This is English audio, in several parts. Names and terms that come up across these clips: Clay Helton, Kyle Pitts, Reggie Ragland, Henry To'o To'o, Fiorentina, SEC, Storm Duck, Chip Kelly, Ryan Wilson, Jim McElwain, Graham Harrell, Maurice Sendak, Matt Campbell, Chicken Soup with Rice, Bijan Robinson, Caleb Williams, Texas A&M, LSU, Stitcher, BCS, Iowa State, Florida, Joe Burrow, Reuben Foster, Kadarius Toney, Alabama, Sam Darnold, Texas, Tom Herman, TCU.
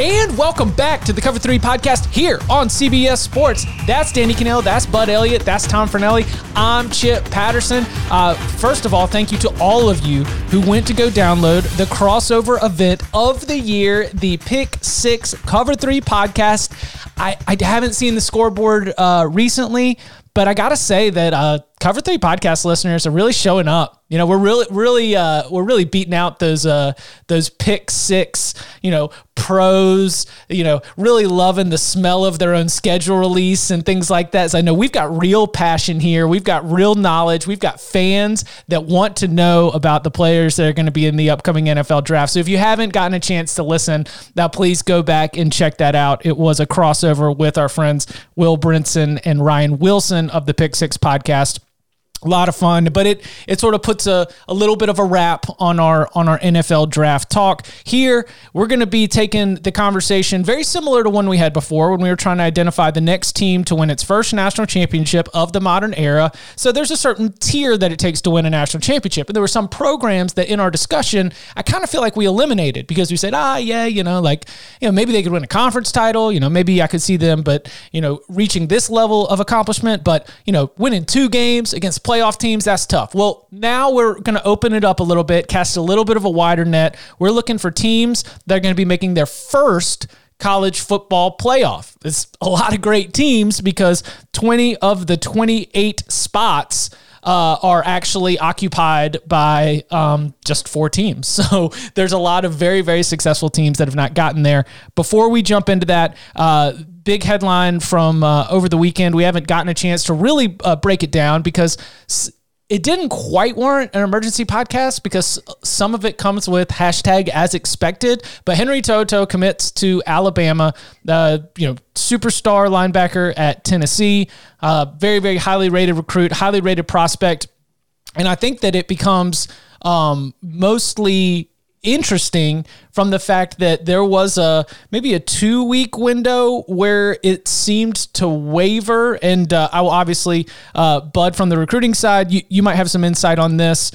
And welcome back to the Cover 3 Podcast here on CBS Sports. That's Danny Kanell, that's Bud Elliott, that's Tom Fornelli, I'm Chip Patterson. First of all, thank you to all of you who went to go download the crossover event of the year, the Pick 6 Cover 3 Podcast. I haven't seen the scoreboard recently, but I got to say that Cover 3 Podcast listeners are really showing up. You know, we're really beating out those Pick 6, you know, pros, you know, really loving the smell of their own schedule release and things like that. So I know we've got real passion here. We've got real knowledge. We've got fans that want to know about the players that are going to be in the upcoming NFL draft. So if you haven't gotten a chance to listen, now please go back and check that out. It was a crossover with our friends Will Brinson and Ryan Wilson of the Pick 6 Podcast. A lot of fun, but it sort of puts a little bit of a wrap on our NFL draft talk. Here, we're going to be taking the conversation very similar to one we had before when we were trying to identify the next team to win its first national championship of the modern era. So there's a certain tier that it takes to win a national championship. And there were some programs that in our discussion, I kind of feel like we eliminated because we said, maybe they could win a conference title. You know, maybe I could see them, but, you know, reaching this level of accomplishment, but, you know, winning 2 games against playoff teams, that's tough. Well, now we're going to open it up a little bit, cast a little bit of a wider net. We're looking for teams that are going to be making their first college football playoff. It's a lot of great teams because 20 of the 28 spots are actually occupied by just 4 teams. So there's a lot of very, very successful teams that have not gotten there. Before we jump into that, big headline from over the weekend. We haven't gotten a chance to really break it down because it didn't quite warrant an emergency podcast because some of it comes with hashtag as expected, but Henry To'o To'o commits to Alabama, superstar linebacker at Tennessee, very, very highly rated recruit, highly rated prospect. And I think that it becomes mostly interesting from the fact that there was maybe a 2-week window where it seemed to waver. And I will obviously, Bud, from the recruiting side, you might have some insight on this.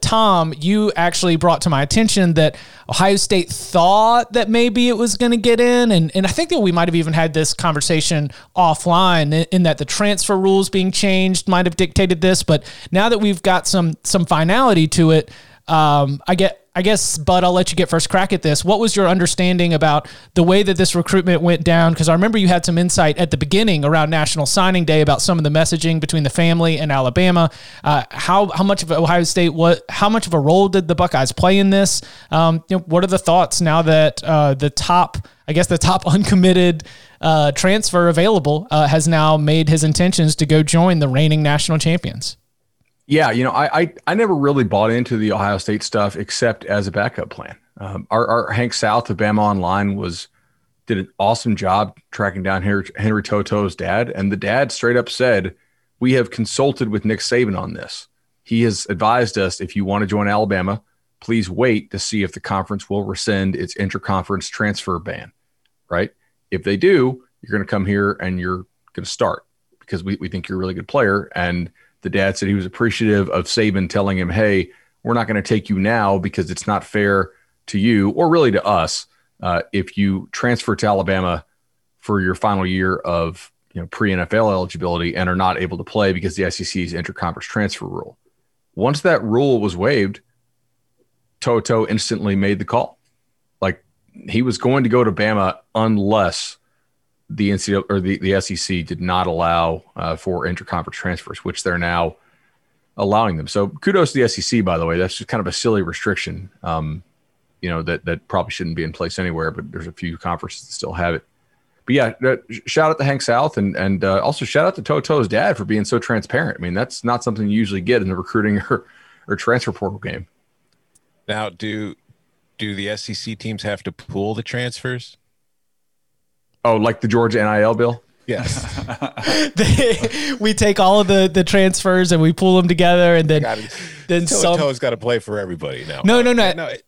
Tom, you actually brought to my attention that Ohio State thought that maybe it was going to get in. And I think that we might have even had this conversation offline in that the transfer rules being changed might have dictated this. But now that we've got some finality to it, I guess, Bud, I'll let you get first crack at this. What was your understanding about the way that this recruitment went down? Because I remember you had some insight at the beginning around National Signing Day about some of the messaging between the family and Alabama. How much of Ohio State, how much of a role did the Buckeyes play in this? What are the thoughts now that the top uncommitted transfer available has now made his intentions to go join the reigning national champions? Yeah, I never really bought into the Ohio State stuff except as a backup plan. Our Hank South of Bama Online did an awesome job tracking down Henry To'o To'o's dad, and the dad straight up said, "We have consulted with Nick Saban on this. He has advised us if you want to join Alabama, please wait to see if the conference will rescind its interconference transfer ban. Right? If they do, you're going to come here and you're going to start because we think you're a really good player." And the dad said he was appreciative of Saban telling him, "Hey, we're not going to take you now because it's not fair to you or really to us if you transfer to Alabama for your final year of pre-NFL eligibility and are not able to play because the SEC's interconference transfer rule." Once that rule was waived, To'o To'o instantly made the call. Like, he was going to go to Bama unless the NCAA or the SEC did not allow for interconference transfers, which they're now allowing them. So kudos to the SEC, by the way. That's just kind of a silly restriction, that probably shouldn't be in place anywhere, but there's a few conferences that still have it. But yeah, shout out to Hank South and also shout out to To'o To'o's dad for being so transparent. I mean, that's not something you usually get in the recruiting or transfer portal game. Now, do the SEC teams have to pool the transfers? Oh, like the Georgia NIL bill? Yes. We take all of the transfers and we pool them together, and then To'o's got to play for everybody now. No.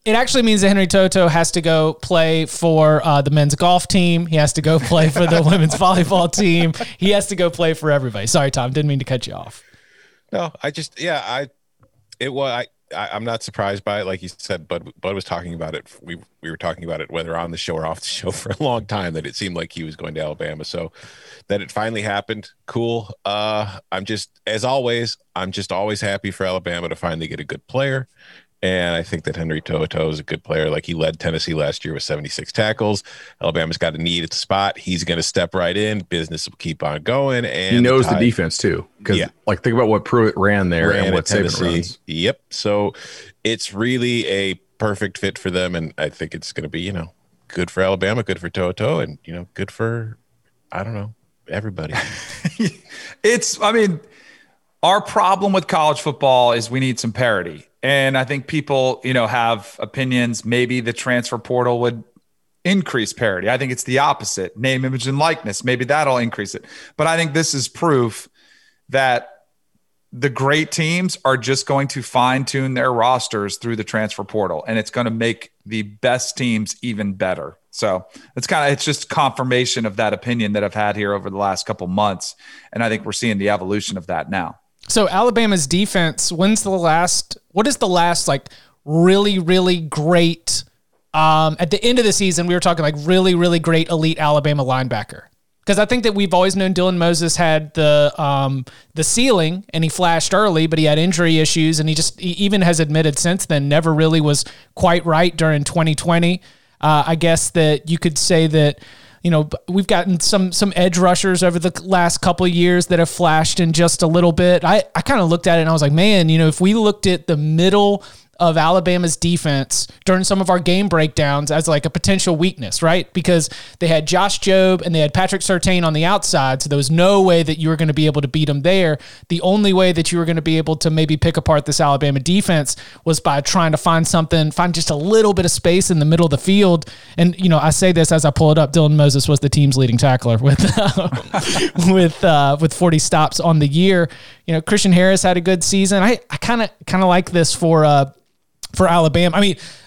It actually means that Henry To'o To'o has to go play for the men's golf team. He has to go play for the women's volleyball team. He has to go play for everybody. Sorry, Tom, didn't mean to cut you off. No, I'm not surprised by it. Like you said, Bud was talking about it. We were talking about it, whether on the show or off the show, for a long time, that it seemed like he was going to Alabama. So that it finally happened. Cool. I'm just always happy for Alabama to finally get a good player. And I think that Henry To'o To'o is a good player. Like, he led Tennessee last year with 76 tackles. Alabama's got a need at the spot. He's going to step right in. Business will keep on going. And he knows the defense too. Because think about what Pruitt ran there and what Saban runs. Yep. So it's really a perfect fit for them. And I think it's going to be, good for Alabama, good for To'o To'o, and, good for, I don't know, everybody. Our problem with college football is we need some parity. And I think people, have opinions. Maybe the transfer portal would increase parity. I think it's the opposite. Name, image, and likeness. Maybe that'll increase it. But I think this is proof that the great teams are just going to fine-tune their rosters through the transfer portal, and it's going to make the best teams even better. So it's just confirmation of that opinion that I've had here over the last couple months. And I think we're seeing the evolution of that now. So Alabama's defense, what is the last really, really great, at the end of the season, we were talking really, really great elite Alabama linebacker. Because I think that we've always known Dylan Moses had the ceiling, and he flashed early, but he had injury issues, and he even has admitted since then, never really was quite right during 2020. I guess that you could say that, we've gotten some edge rushers over the last couple of years that have flashed in just a little bit. I kind of looked at it and I was like, man, if we looked at the middle of Alabama's defense during some of our game breakdowns as a potential weakness, right? Because they had Josh Jobe and they had Patrick Surtain on the outside, so there was no way that you were going to be able to beat them there. The only way that you were going to be able to maybe pick apart this Alabama defense was by trying to find just a little bit of space in the middle of the field. And, I say this as I pull it up, Dylan Moses was the team's leading tackler with 40 stops on the year. Christian Harris had a good season. I kind of like this for Alabama.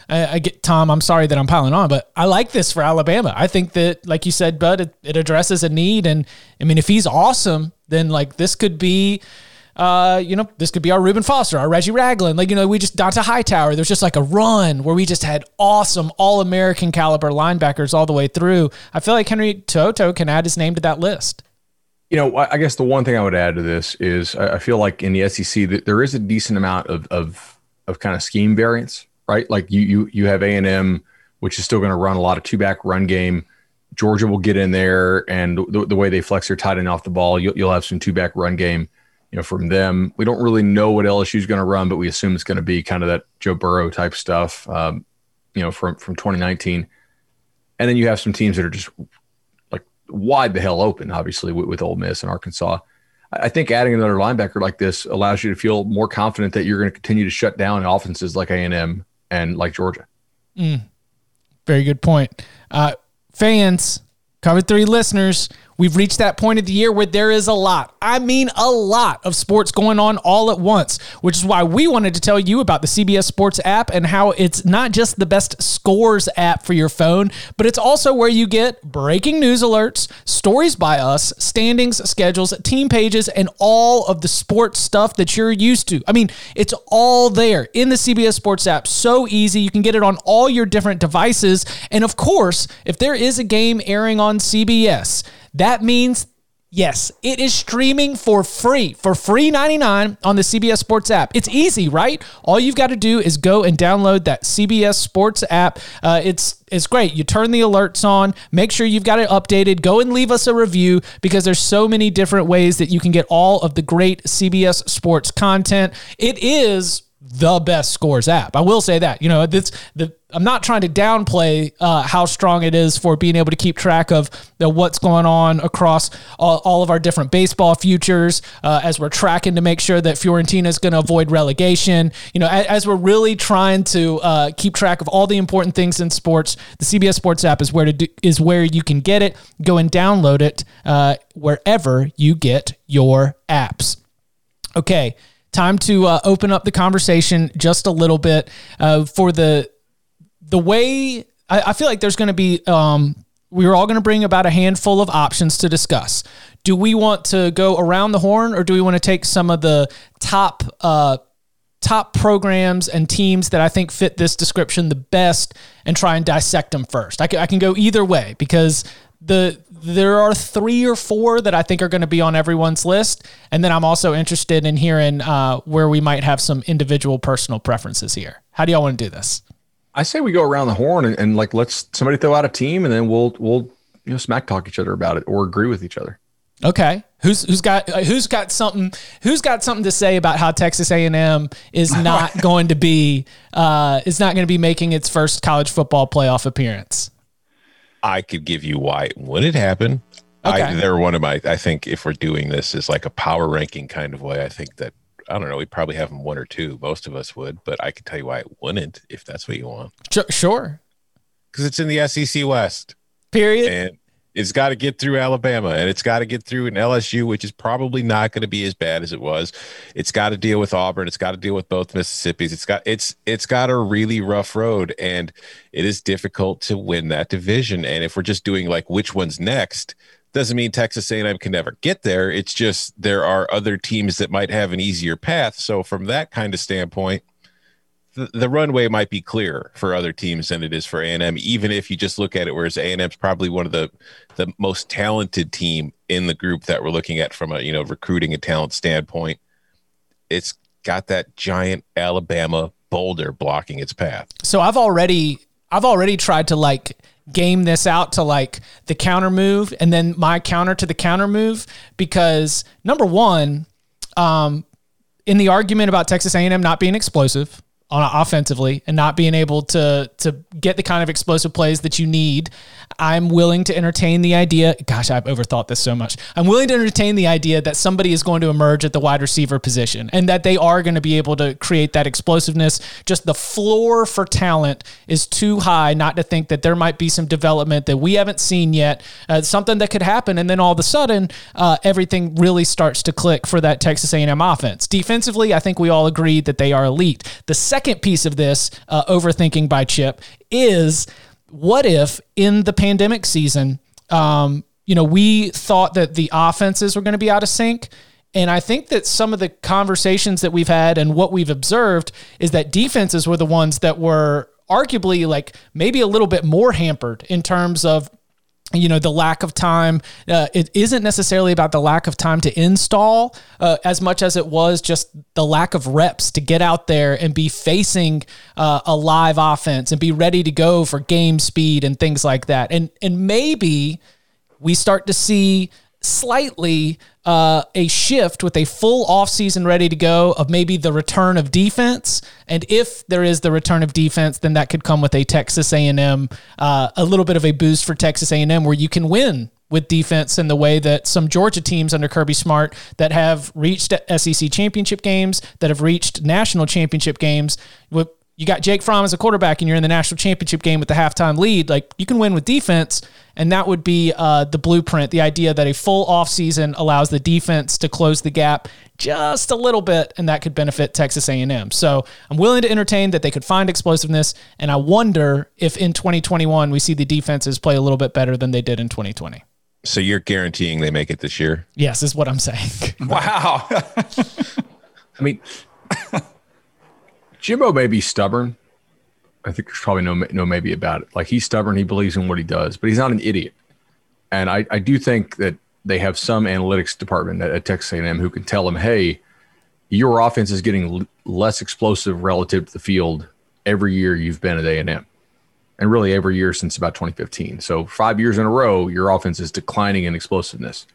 I get, Tom, I'm sorry that I'm piling on, but I like this for Alabama. I think that, like you said, Bud, it addresses a need. And if he's awesome, then this could be, this could be our Reuben Foster, our Reggie Ragland. Dante Hightower, there's just a run where we just had awesome all-American caliber linebackers all the way through. I feel like Henry To'o To'o can add his name to that list. I guess the one thing I would add to this is I feel like in the SEC that there is a decent amount of kind of scheme variance, right? Like you have A&M, which is still going to run a lot of two-back run game. Georgia will get in there, and the way they flex their tight end off the ball, you'll have some two-back run game, from them. We don't really know what LSU is going to run, but we assume it's going to be kind of that Joe Burrow type stuff, from 2019. And then you have some teams that are just wide the hell open, obviously, with Ole Miss and Arkansas. I think adding another linebacker like this allows you to feel more confident that you're going to continue to shut down offenses like A&M and like Georgia. Very good point. Fans, Cover 3 listeners, we've reached that point of the year where there is a lot of sports going on all at once, which is why we wanted to tell you about the CBS Sports app and how it's not just the best scores app for your phone, but it's also where you get breaking news alerts, stories by us, standings, schedules, team pages, and all of the sports stuff that you're used to. It's all there in the CBS Sports app. So easy. You can get it on all your different devices. And of course, if there is a game airing on CBS, that means Yes, it is streaming for free $99 on the CBS Sports app. It's easy, right? All you've got to do is go and download that CBS Sports app. It's great. You turn the alerts on, make sure you've got it updated, go and leave us a review because there's so many different ways that you can get all of the great CBS Sports content. It is the best scores app. I will say that, you know, I'm not trying to downplay how strong it is for being able to keep track of what's going on across all of our different baseball futures as we're tracking to make sure that Fiorentina is going to avoid relegation. You know, as we're really trying to keep track of all the important things in sports, the CBS Sports app is where you can get it. Go and download it wherever you get your apps. Okay, time to open up the conversation just a little bit for the way I feel like there's going to be, we're all going to bring about a handful of options to discuss. Do we want to go around the horn, or do we want to take some of the top programs and teams that I think fit this description the best and try and dissect them first? I can go either way because there are three or four that I think are going to be on everyone's list. And then I'm also interested in hearing where we might have some individual personal preferences here. How do y'all want to do this? I say we go around the horn and like, let's somebody throw out a team and then we'll, you know, smack talk each other about it or agree with each other. Okay. Who's got something to say about how Texas A&M is not going to be, it's not going to be making its first college football playoff appearance. I could give you why it wouldn't happen. Okay. They're one of my, I think if we're doing this is like a power ranking kind of way. I think that, I don't know, we probably have them one or two. Most of us would, but I could tell you why it wouldn't if that's what you want. Sure. Because it's in the SEC West. Period. And it's got to get through Alabama, and it's got to get through an LSU, which is probably not going to be as bad as it was. It's got to deal with Auburn. It's got to deal with both Mississippis. It's got a really rough road, and it is difficult to win that division. And if we're just doing like which one's next, doesn't mean Texas A&M can never get there. It's just there are other teams that might have an easier path. So from that kind of standpoint, the runway might be clearer for other teams than it is for A&M, even if you just look at it, whereas A&M's probably one of the most talented team in the group that we're looking at from a, you know, recruiting and talent standpoint. It's got that giant Alabama boulder blocking its path. So I've already tried to like game this out to like the counter move and then my counter to the counter move, because number one, in the argument about Texas A&M not being explosive offensively and not being able to get the kind of explosive plays that you need, I'm willing to entertain the idea. Gosh, I've overthought this so much. I'm willing to entertain the idea that somebody is going to emerge at the wide receiver position and that they are going to be able to create that explosiveness. Just the floor for talent is too high not to think that there might be some development that we haven't seen yet, something that could happen. And then all of a sudden, everything really starts to click for that Texas A&M offense. Defensively, I think we all agree that they are elite. The second piece of this overthinking by Chip is, what if in the pandemic season, you know, we thought that the offenses were going to be out of sync. And I think that some of the conversations that we've had and what we've observed is that defenses were the ones that were arguably like maybe a little bit more hampered in terms of, you know, the lack of time. It isn't necessarily about the lack of time to install as much as it was just the lack of reps to get out there and be facing a live offense and be ready to go for game speed and things like that. And maybe we start to see slightly a shift with a full offseason ready to go of maybe the return of defense. And if there is the return of defense, then that could come with a Texas A&M, a little bit of a boost for Texas A&M where you can win with defense in the way that some Georgia teams under Kirby Smart that have reached SEC championship games, that have reached national championship games. You got Jake Fromm as a quarterback and you're in the national championship game with the halftime lead. Like, you can win with defense, and that would be the blueprint, the idea that a full offseason allows the defense to close the gap just a little bit, and that could benefit Texas A&M. So I'm willing to entertain that they could find explosiveness, and I wonder if in 2021 we see the defenses play a little bit better than they did in 2020. So you're guaranteeing they make it this year? Yes, is what I'm saying. Wow. I mean... Jimbo may be stubborn. I think there's probably no maybe about it. Like, he's stubborn. He believes in what he does, but he's not an idiot. And I do think that they have some analytics department at Texas A&M who can tell them, hey, your offense is getting less explosive relative to the field every year you've been at A&M, and really every year since about 2015. So 5 years in a row, your offense is declining in explosiveness.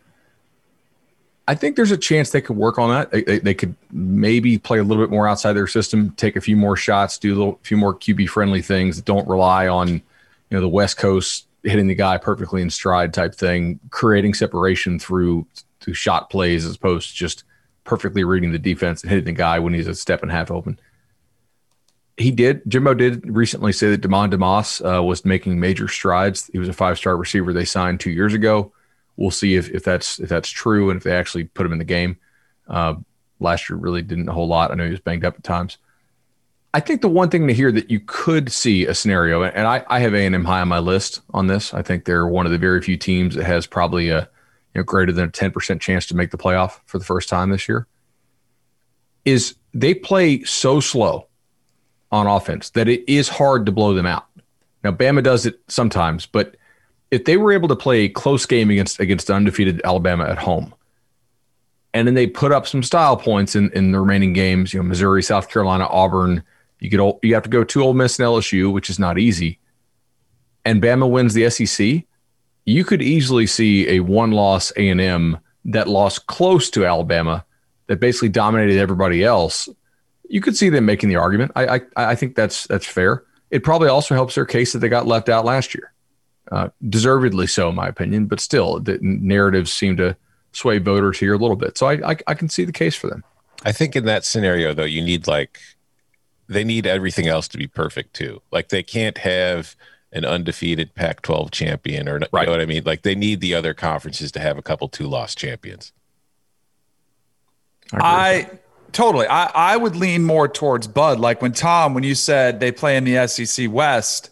I think there's a chance they could work on that. They could maybe play a little bit more outside their system, take a few more shots, do a few more QB-friendly things that don't rely on, the West Coast hitting the guy perfectly in stride type thing, creating separation through shot plays as opposed to just perfectly reading the defense and hitting the guy when he's a step and a half open. Jimbo did recently say that Damon DeMoss was making major strides. He was a five-star receiver they signed 2 years ago. We'll see if that's true and if they actually put him in the game. Last year really didn't a whole lot. I know he was banged up at times. I think the one thing to hear that you could see a scenario, and I have A&M high on my list on this. I think they're one of the very few teams that has probably a greater than a 10% chance to make the playoff for the first time this year, is they play so slow on offense that it is hard to blow them out. Now, Bama does it sometimes, but if they were able to play a close game against undefeated Alabama at home, and then they put up some style points in the remaining games, Missouri, South Carolina, Auburn, you have to go to Ole Miss and LSU, which is not easy, and Bama wins the SEC, you could easily see a one-loss A&M that lost close to Alabama that basically dominated everybody else. You could see them making the argument. I think that's fair. It probably also helps their case that they got left out last year. Deservedly so, in my opinion, but still, the narratives seem to sway voters here a little bit. So I can see the case for them. I think in that scenario, though, you need they need everything else to be perfect, too. They can't have an undefeated Pac-12 champion or, right. You know what I mean? They need the other conferences to have a couple two-loss champions. Totally. I would lean more towards Bud. When you said they play in the SEC West,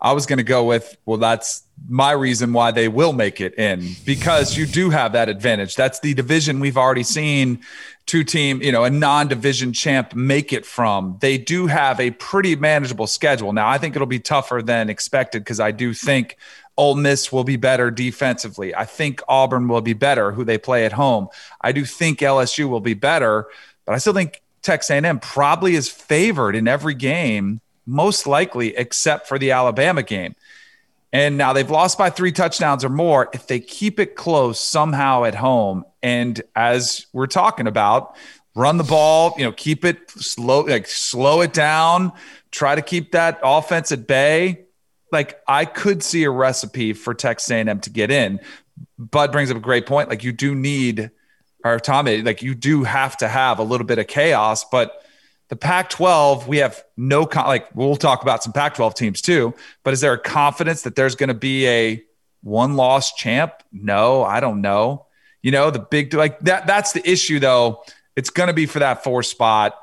I was going to go with, well, that's my reason why they will make it in, because you do have that advantage. That's the division we've already seen two-team, a non-division champ make it from. They do have a pretty manageable schedule. Now, I think it'll be tougher than expected because I do think Ole Miss will be better defensively. I think Auburn will be better, who they play at home. I do think LSU will be better. But I still think Texas A&M probably is favored in every game, most likely except for the Alabama game. And now they've lost by 3 touchdowns or more. If they keep it close somehow at home, and as we're talking about, run the ball, keep it slow, slow it down, try to keep that offense at bay. I could see a recipe for Texas A&M to get in. Bud brings up a great point. You do need... or Tommy, you do have to have a little bit of chaos, but the Pac-12, we have no, we'll talk about some Pac-12 teams too, but is there a confidence that there's going to be a one-loss champ? No, I don't know. The big, that's the issue though. It's going to be for that 4 spot.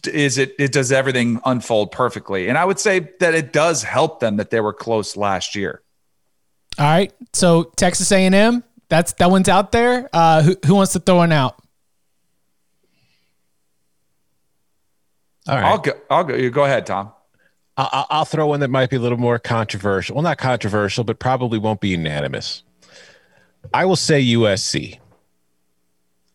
Does everything unfold perfectly? And I would say that it does help them that they were close last year. All right. So Texas A&M, that one's out there. Who wants to throw one out? All right, I'll go. You go ahead, Tom. I'll throw one that might be a little more controversial. Well, not controversial, but probably won't be unanimous. I will say USC,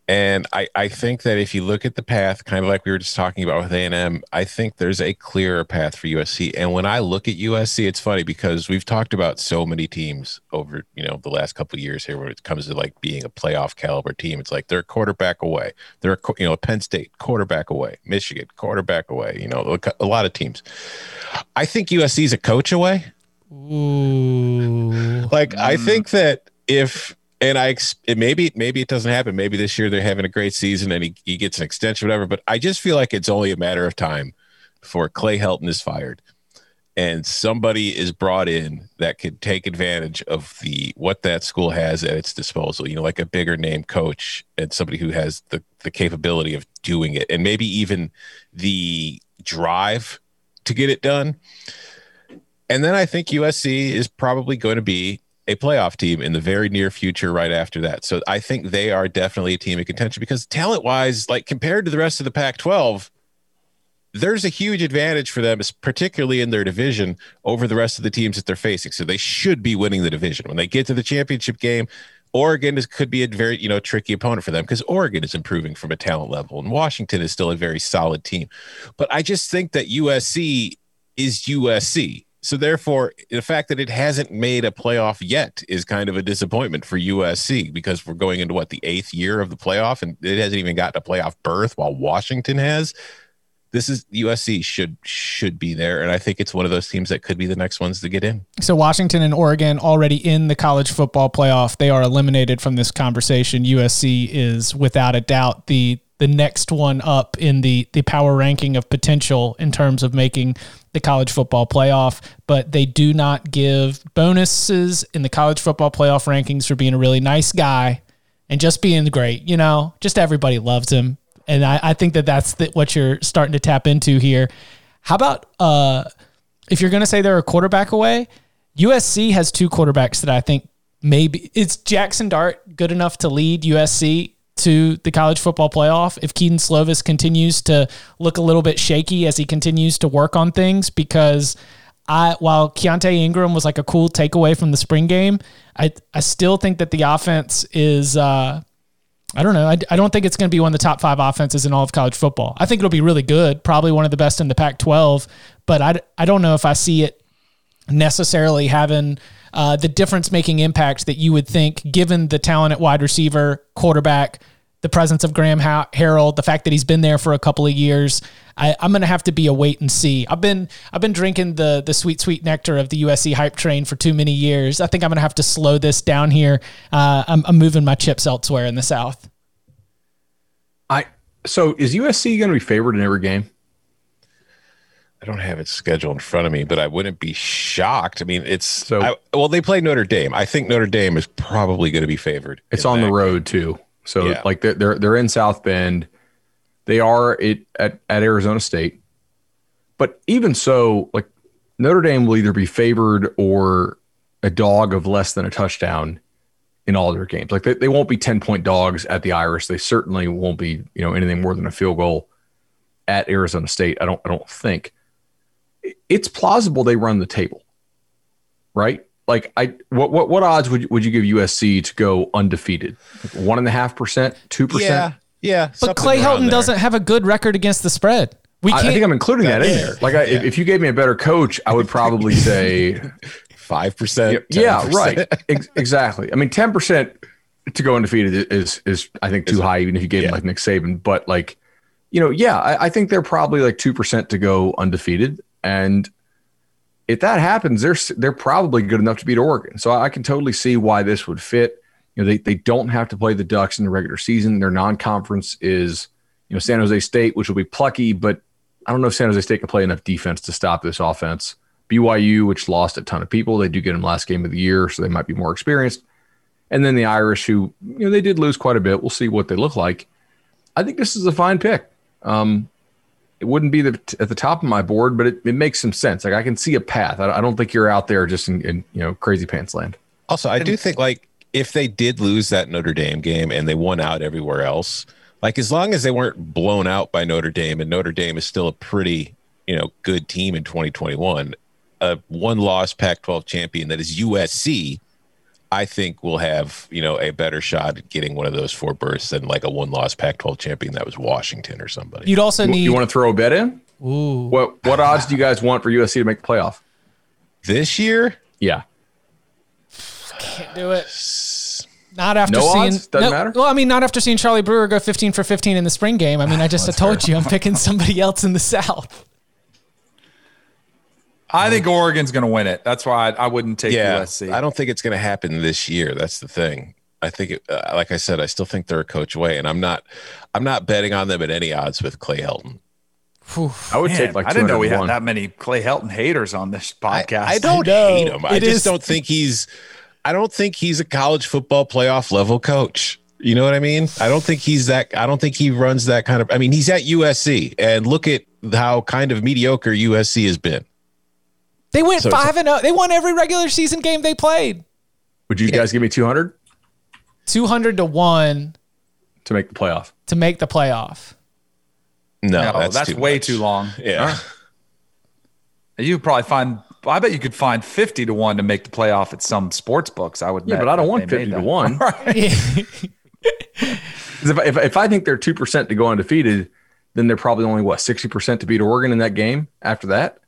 and I think that if you look at the path, kind of like we were just talking about with A&M, I think there's a clearer path for USC. And when I look at USC, it's funny because we've talked about so many teams over the last couple of years here when it comes to being a playoff caliber team. It's they're a quarterback away. They're a Penn State quarterback away, Michigan quarterback away. A lot of teams. I think USC is a coach away. Ooh. I think that if. And maybe it doesn't happen. Maybe this year they're having a great season and he gets an extension, whatever. But I just feel it's only a matter of time before Clay Helton is fired and somebody is brought in that could take advantage of what that school has at its disposal. A bigger name coach and somebody who has the capability of doing it and maybe even the drive to get it done. And then I think USC is probably going to be a playoff team in the very near future right after that. So I think they are definitely a team in contention because talent-wise, compared to the rest of the Pac-12, there's a huge advantage for them, particularly in their division, over the rest of the teams that they're facing. So they should be winning the division. When they get to the championship game, Oregon could be a very, tricky opponent for them, because Oregon is improving from a talent level and Washington is still a very solid team. But I just think that USC is USC. So therefore, the fact that it hasn't made a playoff yet is kind of a disappointment for USC, because we're going into the 8th year of the playoff, and it hasn't even gotten a playoff berth while Washington has. This is USC should be there, and I think it's one of those teams that could be the next ones to get in. So Washington and Oregon already in the college football playoff. They are eliminated from this conversation. USC is without a doubt the next one up in the power ranking of potential in terms of making the college football playoff, but they do not give bonuses in the college football playoff rankings for being a really nice guy and just being great. Just everybody loves him. And I think that's what you're starting to tap into here. How about if you're going to say they're a quarterback away, USC has two quarterbacks that I think maybe it's Jackson Dart good enough to lead USC to the college football playoff if Keaton Slovis continues to look a little bit shaky as he continues to work on things, because while Keontae Ingram was a cool takeaway from the spring game, I still think that the offense is... I don't know. I don't think it's going to be one of the top 5 offenses in all of college football. I think it'll be really good, probably one of the best in the Pac-12, but I don't know if I see it necessarily having the difference-making impact that you would think, given the talent at wide receiver, quarterback, the presence of Graham Harrell, the fact that he's been there for a couple of years. I'm going to have to be a wait and see. I've been drinking the sweet nectar of the USC hype train for too many years. I think I'm going to have to slow this down here. I'm moving my chips elsewhere in the South. So is USC going to be favored in every game? I don't have it scheduled in front of me, but I wouldn't be shocked. They play Notre Dame. I think Notre Dame is probably going to be favored. It's on the road too. So yeah. They're in South Bend. They are at Arizona State. But even so, Notre Dame will either be favored or a dog of less than a touchdown in all their games. They won't be 10-point dogs at the Irish. They certainly won't be, anything more than a field goal at Arizona State. I don't think. It's plausible they run the table. Right? What odds would you give USC to go undefeated? 1.5%, 2%? Yeah. But Clay Helton doesn't have a good record against the spread. I think I'm including that in there. If you gave me a better coach, I would probably say 5%. Yeah, right. Exactly. 10% to go undefeated is I think too high, even if you gave him Nick Saban. But I think they're probably 2% to go undefeated. And if that happens, they're probably good enough to beat Oregon. So I can totally see why this would fit. They don't have to play the Ducks in the regular season. Their non-conference is, San Jose State, which will be plucky, but I don't know if San Jose State can play enough defense to stop this offense. BYU, which lost a ton of people. They do get them last game of the year, so they might be more experienced. And then the Irish, who, they did lose quite a bit. We'll see what they look like. I think this is a fine pick. It wouldn't be at the top of my board, but it makes some sense. I can see a path. I don't think you're out there just in crazy pants land. Also, I do think if they did lose that Notre Dame game and they won out everywhere else, as long as they weren't blown out by Notre Dame, and Notre Dame is still a pretty good team in 2021, a one-loss Pac-12 champion that is USC, I think will have a better shot at getting one of those 4 berths than a one-loss Pac-12 champion that was Washington or somebody. You'd also need. You want to throw a bet in? Ooh. What odds do you guys want for USC to make the playoff this year? Yeah, can't do it. Not after seeing odds? Doesn't matter. Well, not after seeing Charlie Brewer go 15 for 15 in the spring game. I told fair. You, I'm picking somebody else in the South. I think Oregon's going to win it. That's why I wouldn't take USC. I don't think it's going to happen this year. That's the thing. I think, like I said, I still think they're a coach away, and I'm not betting on them at any odds with Clay Helton. Whew, I would take I didn't know we had that many Clay Helton haters on this podcast. I don't hate him. I don't think he's a college football playoff level coach. You know what I mean? I don't think he's that. I don't think he runs that kind of. He's at USC, and look at how kind of mediocre USC has been. They went 5-0. They won every regular season game they played. Would you guys give me 200? 200 to 1 to make the playoff. No, that's way too long. Yeah, you probably find I bet you could find 50-1 to make the playoff at some sports books. I would. Yeah, but I don't want 50-1. Right? if I think they're 2% to go undefeated, then they're probably only 60% to beat Oregon in that game. After that,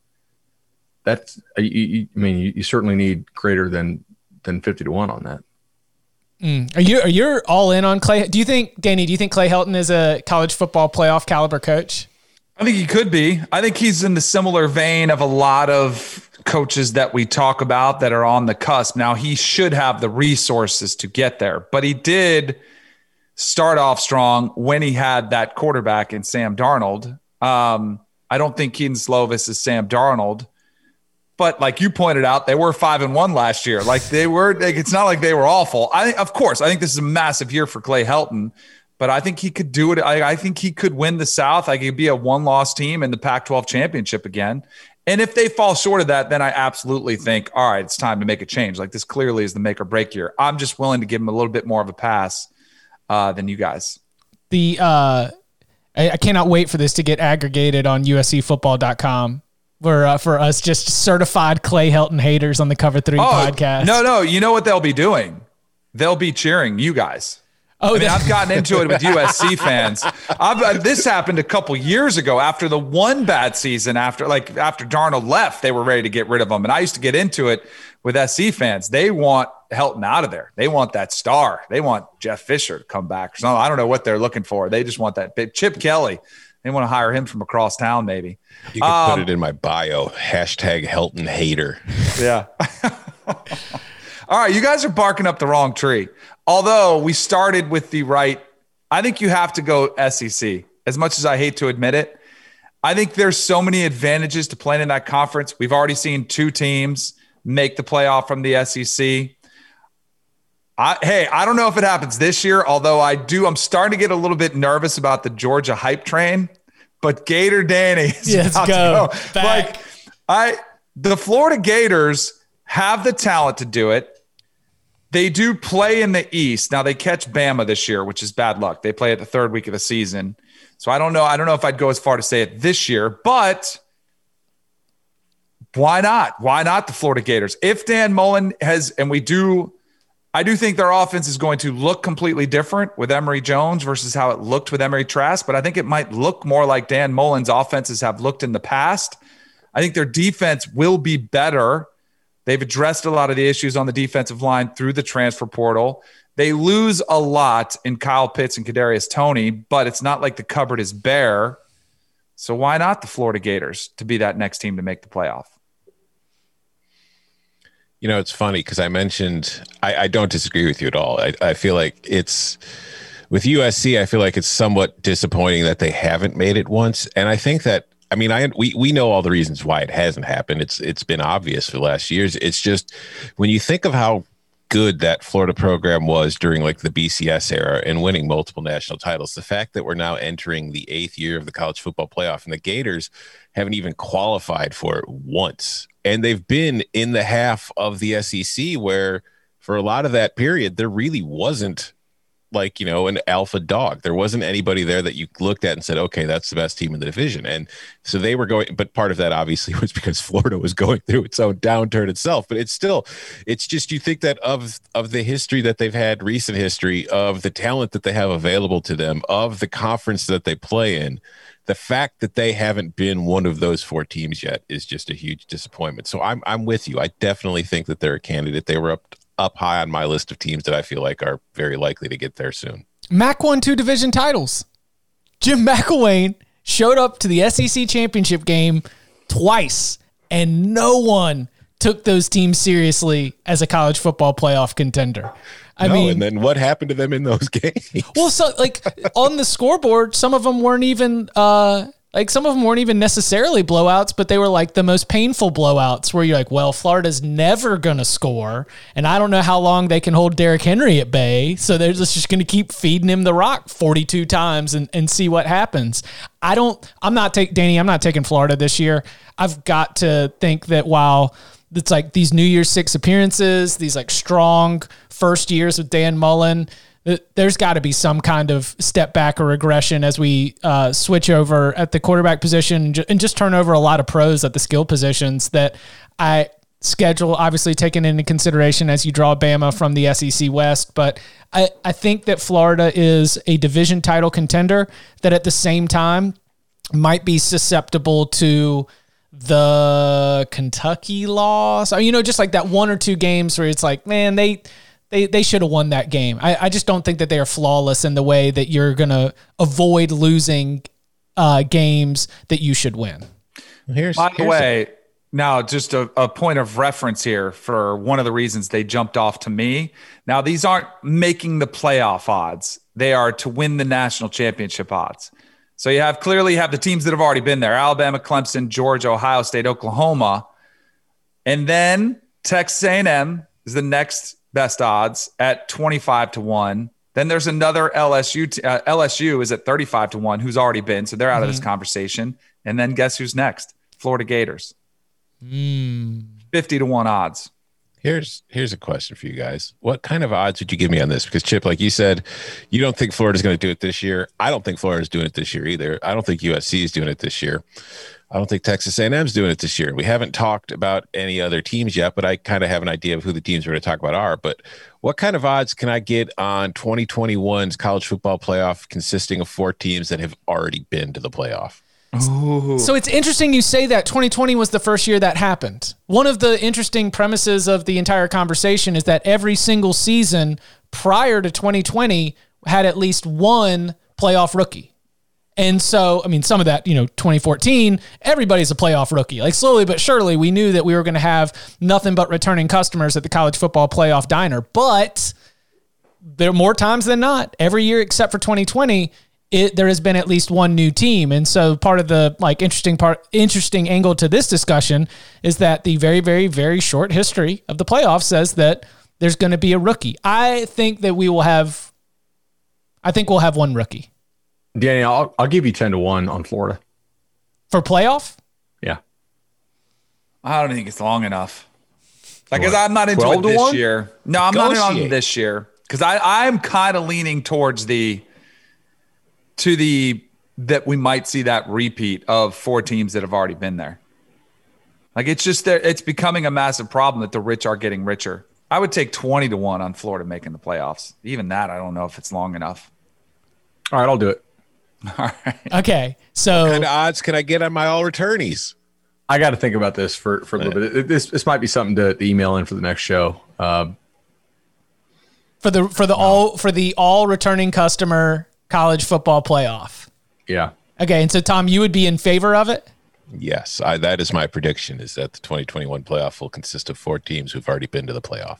you certainly need greater than 50-1 on that. Mm. Are you all in on Clay? Do you think, Danny? Do you think Clay Helton is a college football playoff caliber coach? I think he could be. I think he's in the similar vein of a lot of coaches that we talk about that are on the cusp. Now, he should have the resources to get there, but he did start off strong when he had that quarterback in Sam Darnold. I don't think Keaton Slovis is Sam Darnold, but like you pointed out, they were 5-1 last year. It's not like they were awful. I think this is a massive year for Clay Helton. But I think he could do it. I think he could win the South. I could be a one-loss team in the Pac-12 championship again. And if they fall short of that, then I absolutely think, all right, it's time to make a change. Like, this clearly is the make or break year. I'm just willing to give him a little bit more of a pass than you guys. I cannot wait for this to get aggregated on USCFootball.com. For us, just certified Clay Helton haters on the Cover 3 podcast. No. You know what they'll be doing? They'll be cheering you guys. Oh, I've gotten into it with USC fans. This happened a couple years ago after the one bad season. After Darnold left, they were ready to get rid of him. And I used to get into it with SC fans. They want Helton out of there. They want that star. They want Jeff Fisher to come back. So I don't know what they're looking for. They just want that big Chip Kelly. They want to hire him from across town, maybe. You can put it in my bio. #HeltonHater. Yeah. All right, you guys are barking up the wrong tree. Although we started with the right, I think you have to go SEC. As much as I hate to admit it, I think there's so many advantages to playing in that conference. We've already seen two teams make the playoff from the SEC. I don't know if it happens this year, although I'm starting to get a little bit nervous about the Georgia hype train, but Gator Danny is about to go. Back. The Florida Gators have the talent to do it. They do play in the East. Now, they catch Bama this year, which is bad luck. They play at the third week of the season. So I don't know. I don't know if I'd go as far to say it this year, but why not? Why not the Florida Gators? If Dan Mullen I do think their offense is going to look completely different with Emory Jones versus how it looked with Emory Trask, but I think it might look more like Dan Mullen's offenses have looked in the past. I think their defense will be better. They've addressed a lot of the issues on the defensive line through the transfer portal. They lose a lot in Kyle Pitts and Kadarius Toney, but it's not like the cupboard is bare. So why not the Florida Gators to be that next team to make the playoff? You know, it's funny because I mentioned I don't disagree with you at all. I feel like it's – with USC, I feel like it's somewhat disappointing that they haven't made it once. And I think that – I mean, we know all the reasons why it hasn't happened. It's been obvious for the last years. It's just when you think of how good that Florida program was during like the BCS era and winning multiple national titles, the fact that we're now entering the 8th year of the college football playoff and the Gators haven't even qualified for it once. And they've been in the half of the SEC where for a lot of that period, there really wasn't like, you know, an alpha dog. There wasn't anybody there that you looked at and said, okay, that's the best team in the division. And so they were going, but part of that obviously was because Florida was going through its own downturn itself, but it's just, you think that of the history that they've had, recent history of the talent that they have available to them, of the conference that they play in, the fact that they haven't been one of those four teams yet is just a huge disappointment. So I'm with you. I definitely think that they're a candidate. They were up high on my list of teams that I feel like are very likely to get there soon. Mac won 2 division titles. Jim McElwain showed up to the SEC championship game twice, and no one took those teams seriously as a college football playoff contender. I mean, and then what happened to them in those games? Well, so like on the scoreboard, some of them weren't even necessarily blowouts, but they were like the most painful blowouts where you're like, well, Florida's never going to score, and I don't know how long they can hold Derrick Henry at bay, so they're just going to keep feeding him the rock 42 times and see what happens. I'm not taking Florida this year. I've got to think that while it's like these New Year's 6 appearances, these like strong first years with Dan Mullen, there's got to be some kind of step back or regression as we switch over at the quarterback position and just turn over a lot of pros at the skill positions that schedule obviously taken into consideration as you draw Bama from the SEC West. But I think that Florida is a division title contender that at the same time might be susceptible to the Kentucky loss. You know, just like that one or two games where it's like, man, they should have won that game. I just don't think that they are flawless in the way that you're going to avoid losing games that you should win. Now, just a point of reference here for one of the reasons they jumped off to me. Now, these aren't making the playoff odds. They are to win the national championship odds. So you clearly have the teams that have already been there, Alabama, Clemson, Georgia, Ohio State, Oklahoma. And then Texas A&M is the next best odds at 25-1. Then there's another LSU. LSU is at 35-1, who's already been. So they're out of this conversation. And then guess who's next? Florida Gators. 50-1 odds. Here's a question for you guys. What kind of odds would you give me on this? Because Chip, like you said, you don't think Florida's going to do it this year. I don't think Florida's doing it this year either. I don't think USC is doing it this year. I don't think Texas A&M's doing it this year. We haven't talked about any other teams yet, but I kind of have an idea of who the teams we're going to talk about are. But what kind of odds can I get on 2021's college football playoff consisting of four teams that have already been to the playoff? Ooh. So it's interesting you say that 2020 was the first year that happened. One of the interesting premises of the entire conversation is that every single season prior to 2020 had at least one playoff rookie. And so, I mean, some of that, 2014, everybody's a playoff rookie. Like slowly but surely, we knew that we were going to have nothing but returning customers at the college football playoff diner. But there are more times than not, every year except for 2020, there has been at least one new team. And so part of the interesting angle to this discussion is that the very, very, very short history of the playoffs says that there's going to be a rookie. I think we'll have one rookie. Danny, I'll give you 10-1 on Florida. For playoff? Yeah. I don't think it's long enough. Because I'm not into it this year. No, I'm not into this year. Because I'm kind of leaning towards that we might see that repeat of four teams that have already been there. Like it's just there. It's becoming a massive problem that the rich are getting richer. I would take 20-1 on Florida making the playoffs. Even that, I don't know if it's long enough. All right, I'll do it. All right. Okay. So what kind of odds can I get on my all returnees? I got to think about this for a little bit. This might be something to email in for the next show. For the all returning customer. College football playoff. Yeah. Okay, and so Tom, you would be in favor of it? Yes, that is my prediction, is that the 2021 playoff will consist of four teams who've already been to the playoff.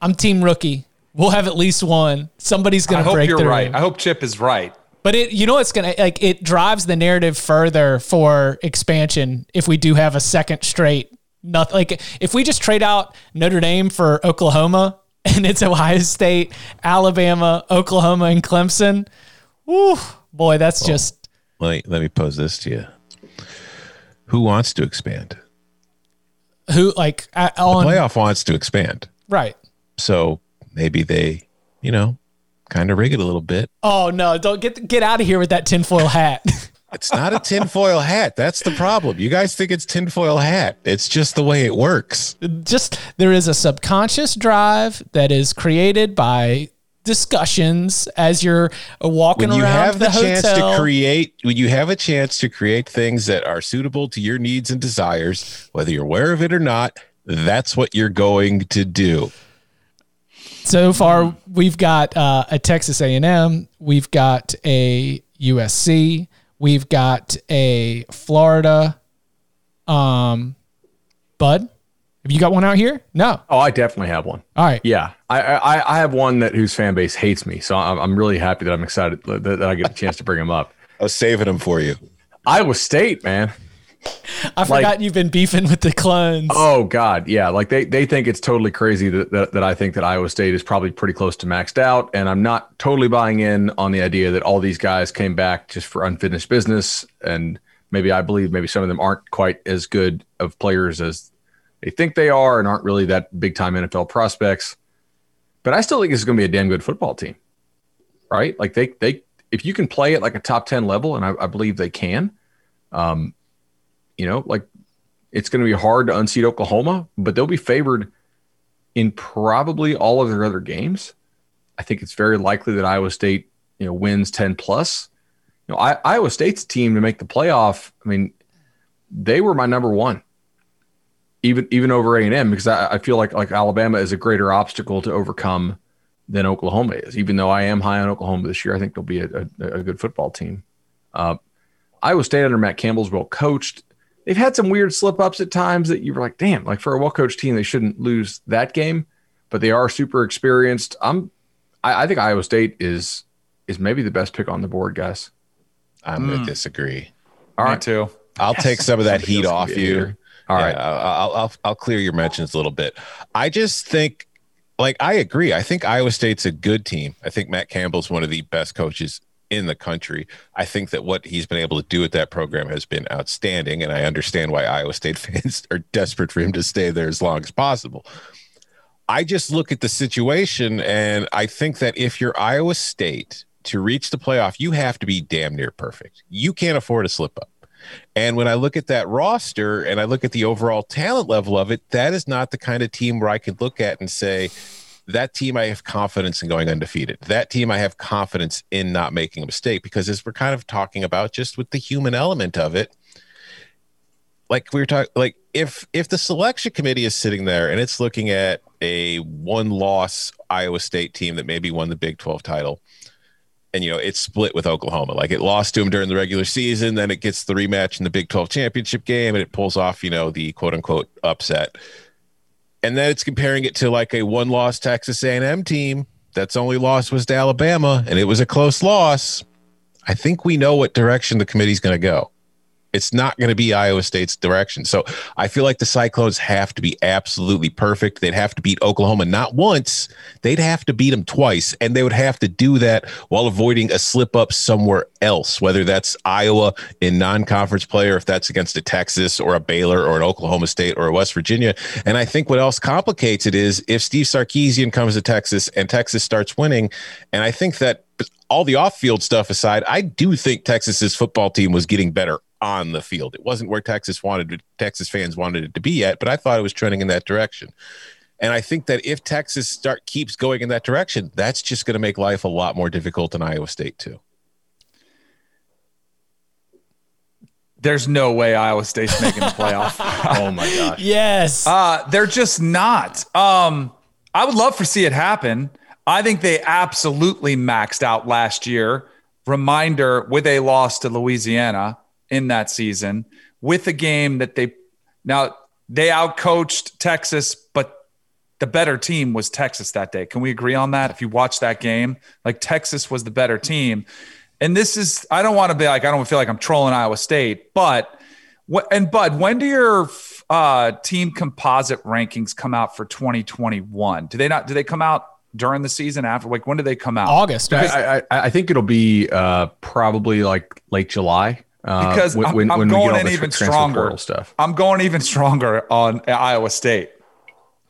I'm team rookie. We'll have at least one. Somebody's going to break through. I hope you're right. I hope Chip is right. But it drives the narrative further for expansion if we do have a second straight. If we just trade out Notre Dame for Oklahoma, and it's Ohio State, Alabama, Oklahoma, and Clemson. Woo, boy, that's just... Let me pose this to you. Who wants to expand? The playoff wants to expand. Right. So maybe they, kind of rig it a little bit. Oh, no, don't get out of here with that tinfoil hat. It's not a tinfoil hat. That's the problem. You guys think it's tinfoil hat. It's just the way it works. There is a subconscious drive that is created by discussions as you're walking around the hotel. When you have a chance to create things that are suitable to your needs and desires, whether you're aware of it or not, that's what you're going to do. So far, we've got a Texas A&M. We've got a USC. We've got a Florida. Bud, have you got one out here? No. Oh, I definitely have one. All right. Yeah. I have one whose fan base hates me. So I'm really happy that I'm excited that I get a chance to bring him up. I was saving him for you. Iowa State, man. I forgot you've been beefing with the clones. Oh, God. Yeah. They think it's totally crazy that I think that Iowa State is probably pretty close to maxed out. And I'm not totally buying in on the idea that all these guys came back just for unfinished business. And maybe some of them aren't quite as good of players as they think they are and aren't really that big time NFL prospects. But I still think it's going to be a damn good football team. right? Like they if you can play at like a top 10 level, and I believe they can, you know, like it's going to be hard to unseat Oklahoma, but they'll be favored in probably all of their other games. I think it's very likely that Iowa State, you know, wins 10 plus. You know, Iowa State's team to make the playoff, I mean, they were my number one, even over A&M, because I feel like Alabama is a greater obstacle to overcome than Oklahoma is. Even though I am high on Oklahoma this year, I think they'll be a good football team. Iowa State under Matt Campbell's well coached. They've had some weird slip ups at times that you were like, damn, like for a well coached team, they shouldn't lose that game, but they are super experienced. I think Iowa State is maybe the best pick on the board, guys. I'm going to disagree. All right. Me too. I'll take some of that heat off you. All right. Yeah, I'll clear your mentions a little bit. I just think, like, I agree. I think Iowa State's a good team. I think Matt Campbell's one of the best coaches in the country. I think that what he's been able to do at that program has been outstanding, and I understand why Iowa State fans are desperate for him to stay there as long as possible. I just look at the situation, and I think that if you're Iowa State to reach the playoff, you have to be damn near perfect. You can't afford a slip up. And when I look at that roster and I look at the overall talent level of it, that is not the kind of team where I could look at and say, that team I have confidence in going undefeated. That team I have confidence in not making a mistake, because as we're kind of talking about just with the human element of it, like we were talking, like if the selection committee is sitting there and it's looking at a one-loss Iowa State team that maybe won the Big 12 title, and, you know, it's split with Oklahoma. Like, it lost to him during the regular season, then it gets the rematch in the Big 12 championship game, and it pulls off, you know, the quote-unquote upset. And then it's comparing it to, like, a one-loss Texas A&M team that's only loss was to Alabama, and it was a close loss. I think we know what direction the committee's going to go. It's not going to be Iowa State's direction. So I feel like the Cyclones have to be absolutely perfect. They'd have to beat Oklahoma not once. They'd have to beat them twice, and they would have to do that while avoiding a slip-up somewhere else, whether that's Iowa in non-conference play or if that's against a Texas or a Baylor or an Oklahoma State or a West Virginia. And I think what else complicates it is if Steve Sarkisian comes to Texas and Texas starts winning, and I think that all the off-field stuff aside, I do think Texas's football team was getting better on the field. It wasn't where Texas fans wanted it to be at, but I thought it was trending in that direction. And I think that if Texas keeps going in that direction, that's just going to make life a lot more difficult than Iowa State too. There's no way Iowa State's making the playoff. Oh my gosh. Yes. They're just not. I would love to see it happen. I think they absolutely maxed out last year. Reminder, with a loss to Louisiana in that season, with a game that they outcoached Texas, but the better team was Texas that day. Can we agree on that? If you watch that game, like, Texas was the better team. And this is, I don't want to be like, I don't feel like I'm trolling Iowa State, but Bud, when do your team composite rankings come out for 2021? Do they come out during the season after? Like, when do they come out? August. I think it'll be probably like late July. Because I'm going in even stronger. I'm going even stronger on Iowa State.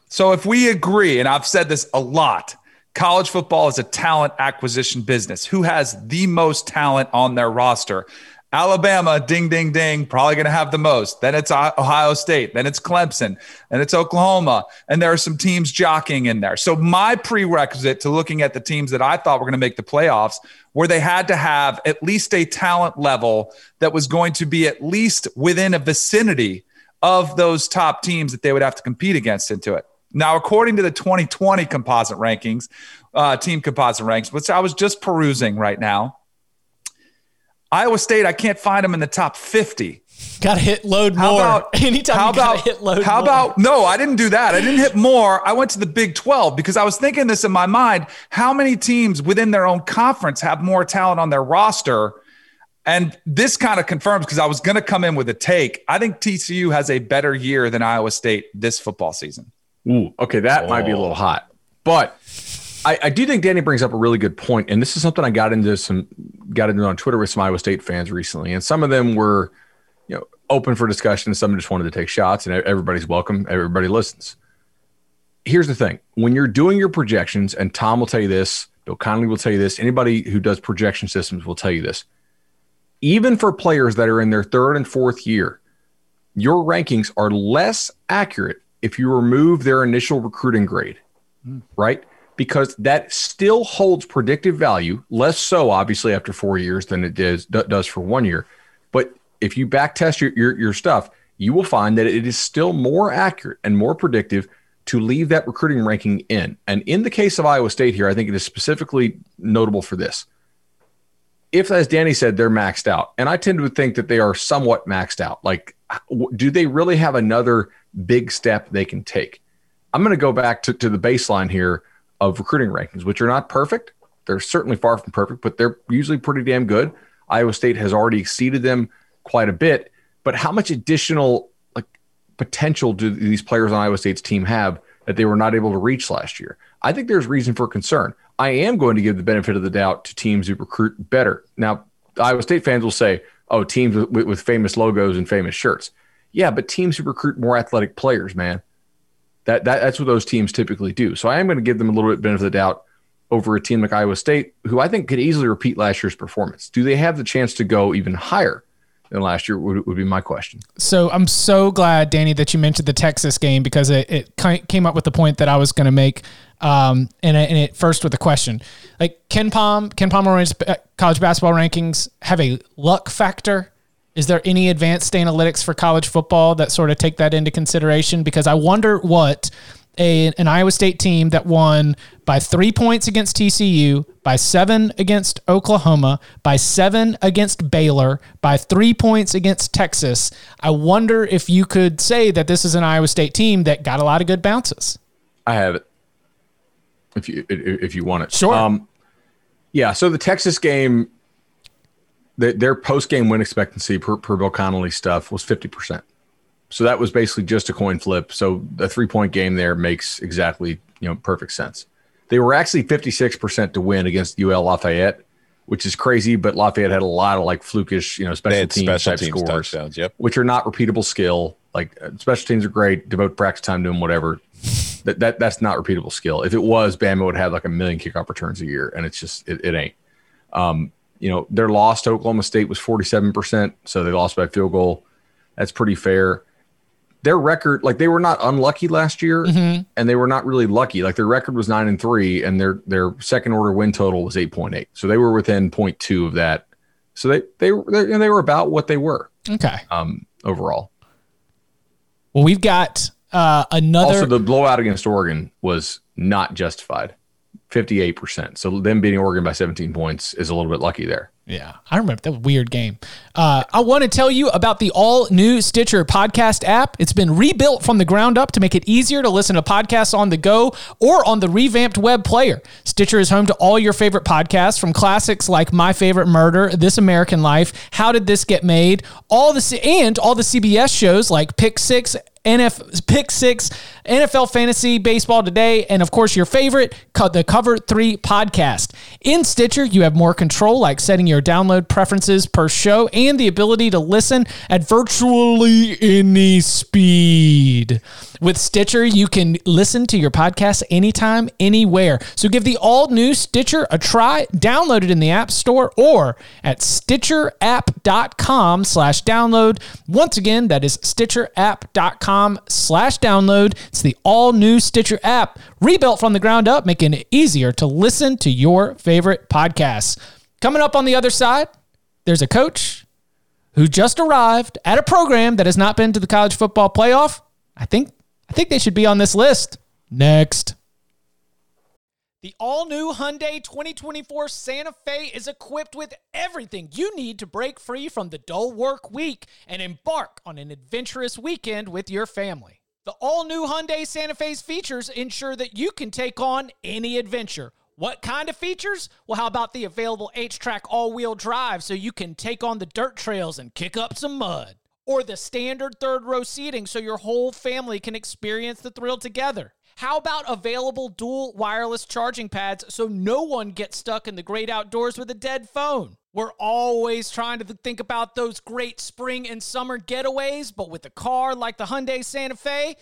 So if we agree, and I've said this a lot, college football is a talent acquisition business. Who has the most talent on their roster? Alabama, ding, ding, ding, probably going to have the most. Then it's Ohio State. Then it's Clemson. And it's Oklahoma. And there are some teams jockeying in there. So my prerequisite to looking at the teams that I thought were going to make the playoffs where they had to have at least a talent level that was going to be at least within a vicinity of those top teams that they would have to compete against into it. Now, according to the 2020 composite rankings, team composite ranks, which I was just perusing right now, Iowa State, I can't find them in the top 50. Got to hit load more. No, I didn't do that. I didn't hit more. I went to the Big 12 because I was thinking this in my mind. How many teams within their own conference have more talent on their roster? And this kind of confirms, because I was going to come in with a take. I think TCU has a better year than Iowa State this football season. Ooh, okay, that might be a little hot. But I do think Danny brings up a really good point, and this is something I got into on Twitter with some Iowa State fans recently, and some of them were, you know, open for discussion. Some just wanted to take shots, and everybody's welcome. Everybody listens. Here's the thing: when you're doing your projections, and Tom will tell you this, Bill Connolly will tell you this. Anybody who does projection systems will tell you this. Even for players that are in their third and fourth year, your rankings are less accurate if you remove their initial recruiting grade, right? Because that still holds predictive value, less so obviously after 4 years than it does for 1 year. But if you back test your stuff, you will find that it is still more accurate and more predictive to leave that recruiting ranking in. And in the case of Iowa State here, I think it is specifically notable for this. If, as Danny said, they're maxed out, and I tend to think that they are somewhat maxed out, like, do they really have another big step they can take? I'm going to go back to the baseline here of recruiting rankings, which are not perfect. They're certainly far from perfect, but they're usually pretty damn good. Iowa State has already exceeded them quite a bit, but how much additional potential do these players on Iowa State's team have that they were not able to reach last year? I think there's reason for concern. I am going to give the benefit of the doubt to teams who recruit better. Now, Iowa State fans will say, oh, teams with famous logos and famous shirts. Yeah, but teams who recruit more athletic players, man, that's what those teams typically do. So I am going to give them a little bit benefit of the doubt over a team like Iowa State, who I think could easily repeat last year's performance. Do they have the chance to go even higher than last year would be my question. So I'm so glad, Danny, that you mentioned the Texas game, because it came up with the point that I was going to make. And it first with a question, like Ken Pomeroy's college basketball rankings have a luck factor. Is there any advanced analytics for college football that sort of take that into consideration? Because I wonder what an Iowa State team that won by 3 points against TCU, by 7 against Oklahoma, by 7 against Baylor, by 3 points against Texas. I wonder if you could say that this is an Iowa State team that got a lot of good bounces. I have it. If you want it. Sure. Yeah. So the Texas game, their post-game win expectancy per Bill Connolly stuff was 50%. So that was basically just a coin flip. So a 3-point game there makes exactly, perfect sense. They were actually 56% to win against UL Lafayette, which is crazy, but Lafayette had a lot of flukish, special teams scores, touchdowns, yep, which are not repeatable skill. Special teams are great, devote practice time to them, whatever. That's not repeatable skill. If it was, Bama would have 1 million kickoff returns a year, and it's just it ain't. Their loss to Oklahoma State was 47%, so they lost by field goal. That's pretty fair. Their record, they were not unlucky last year, mm-hmm, and they were not really lucky. Their record was 9-3, and their second order win total was 8.8. So they were within 0.2 of that. So they were about what they were. Okay. Overall. Well, we've got another. Also, the blowout against Oregon was not justified, 58%. So them beating Oregon by 17 points is a little bit lucky there. Yeah, I remember that weird game. I want to tell you about the all-new Stitcher podcast app. It's been rebuilt from the ground up to make it easier to listen to podcasts on the go or on the revamped web player. Stitcher is home to all your favorite podcasts, from classics like My Favorite Murder, This American Life, How Did This Get Made, all the CBS shows like Pick Six, NFL Fantasy Baseball Today, and of course your favorite, the Cover 3 podcast. In Stitcher, you have more control, like setting your download preferences per show and the ability to listen at virtually any speed. With Stitcher, you can listen to your podcast anytime, anywhere. So give the all-new Stitcher a try. Download it in the App Store or at stitcherapp.com/download. Once again, that is stitcherapp.com/download. It's the all-new Stitcher app, rebuilt from the ground up, making it easier to listen to your favorite podcasts. Coming up on the other side, there's a coach who just arrived at a program that has not been to the college football playoff. I think they should be on this list. Next. The all-new Hyundai 2024 Santa Fe is equipped with everything you need to break free from the dull work week and embark on an adventurous weekend with your family. The all-new Hyundai Santa Fe's features ensure that you can take on any adventure. What kind of features? Well, how about the available H-Track all-wheel drive, so you can take on the dirt trails and kick up some mud? Or the standard third-row seating, so your whole family can experience the thrill together? How about available dual wireless charging pads, so no one gets stuck in the great outdoors with a dead phone? We're always trying to think about those great spring and summer getaways, but with a car like the Hyundai Santa Fe,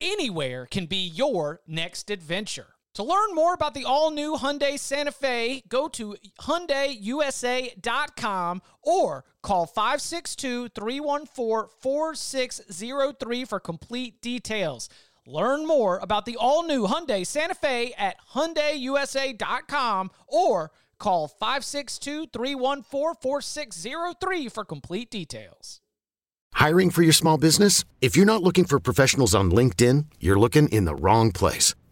anywhere can be your next adventure. To learn more about the all-new Hyundai Santa Fe, go to HyundaiUSA.com or call 562-314-4603 for complete details. Learn more about the all-new Hyundai Santa Fe at HyundaiUSA.com or call 562-314-4603 for complete details. Hiring for your small business? If you're not looking for professionals on LinkedIn, you're looking in the wrong place.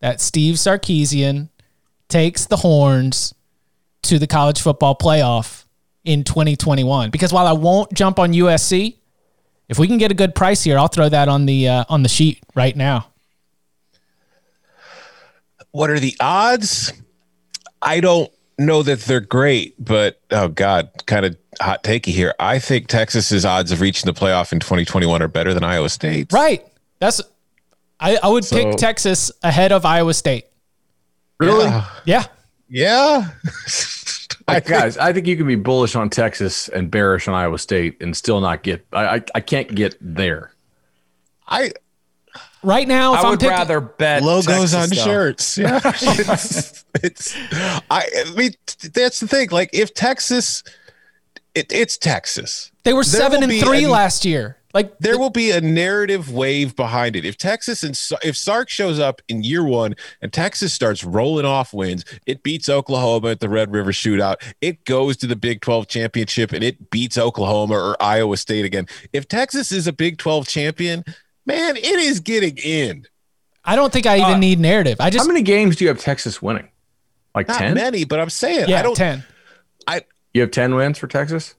that Steve Sarkisian takes the Horns to the college football playoff in 2021? Because while I won't jump on USC, if we can get a good price here, I'll throw that on the sheet right now. What are the odds? I don't know that they're great, but oh God, kind of hot takey here. I think Texas's odds of reaching the playoff in 2021 are better than Iowa State's. Right. I would pick Texas ahead of Iowa State. Really? Yeah. Guys, I think you can be bullish on Texas and bearish on Iowa State and still not get. I can't get there. Right now, if I would rather bet logos Texas on stuff. Shirts. Yeah, I mean, that's the thing. Like, if Texas, it's Texas. They were 7-3 last year. Like, there will be a narrative wave behind it. If Texas and if Sark shows up in year one and Texas starts rolling off wins, it beats Oklahoma at the Red River Shootout. It goes to the Big 12 championship and it beats Oklahoma or Iowa State again. If Texas is a Big 12 champion, man, it is getting in. I don't think I even need narrative. How many games do you have Texas winning? Like 10? Not many, but I'm saying 10. You have 10 wins for Texas?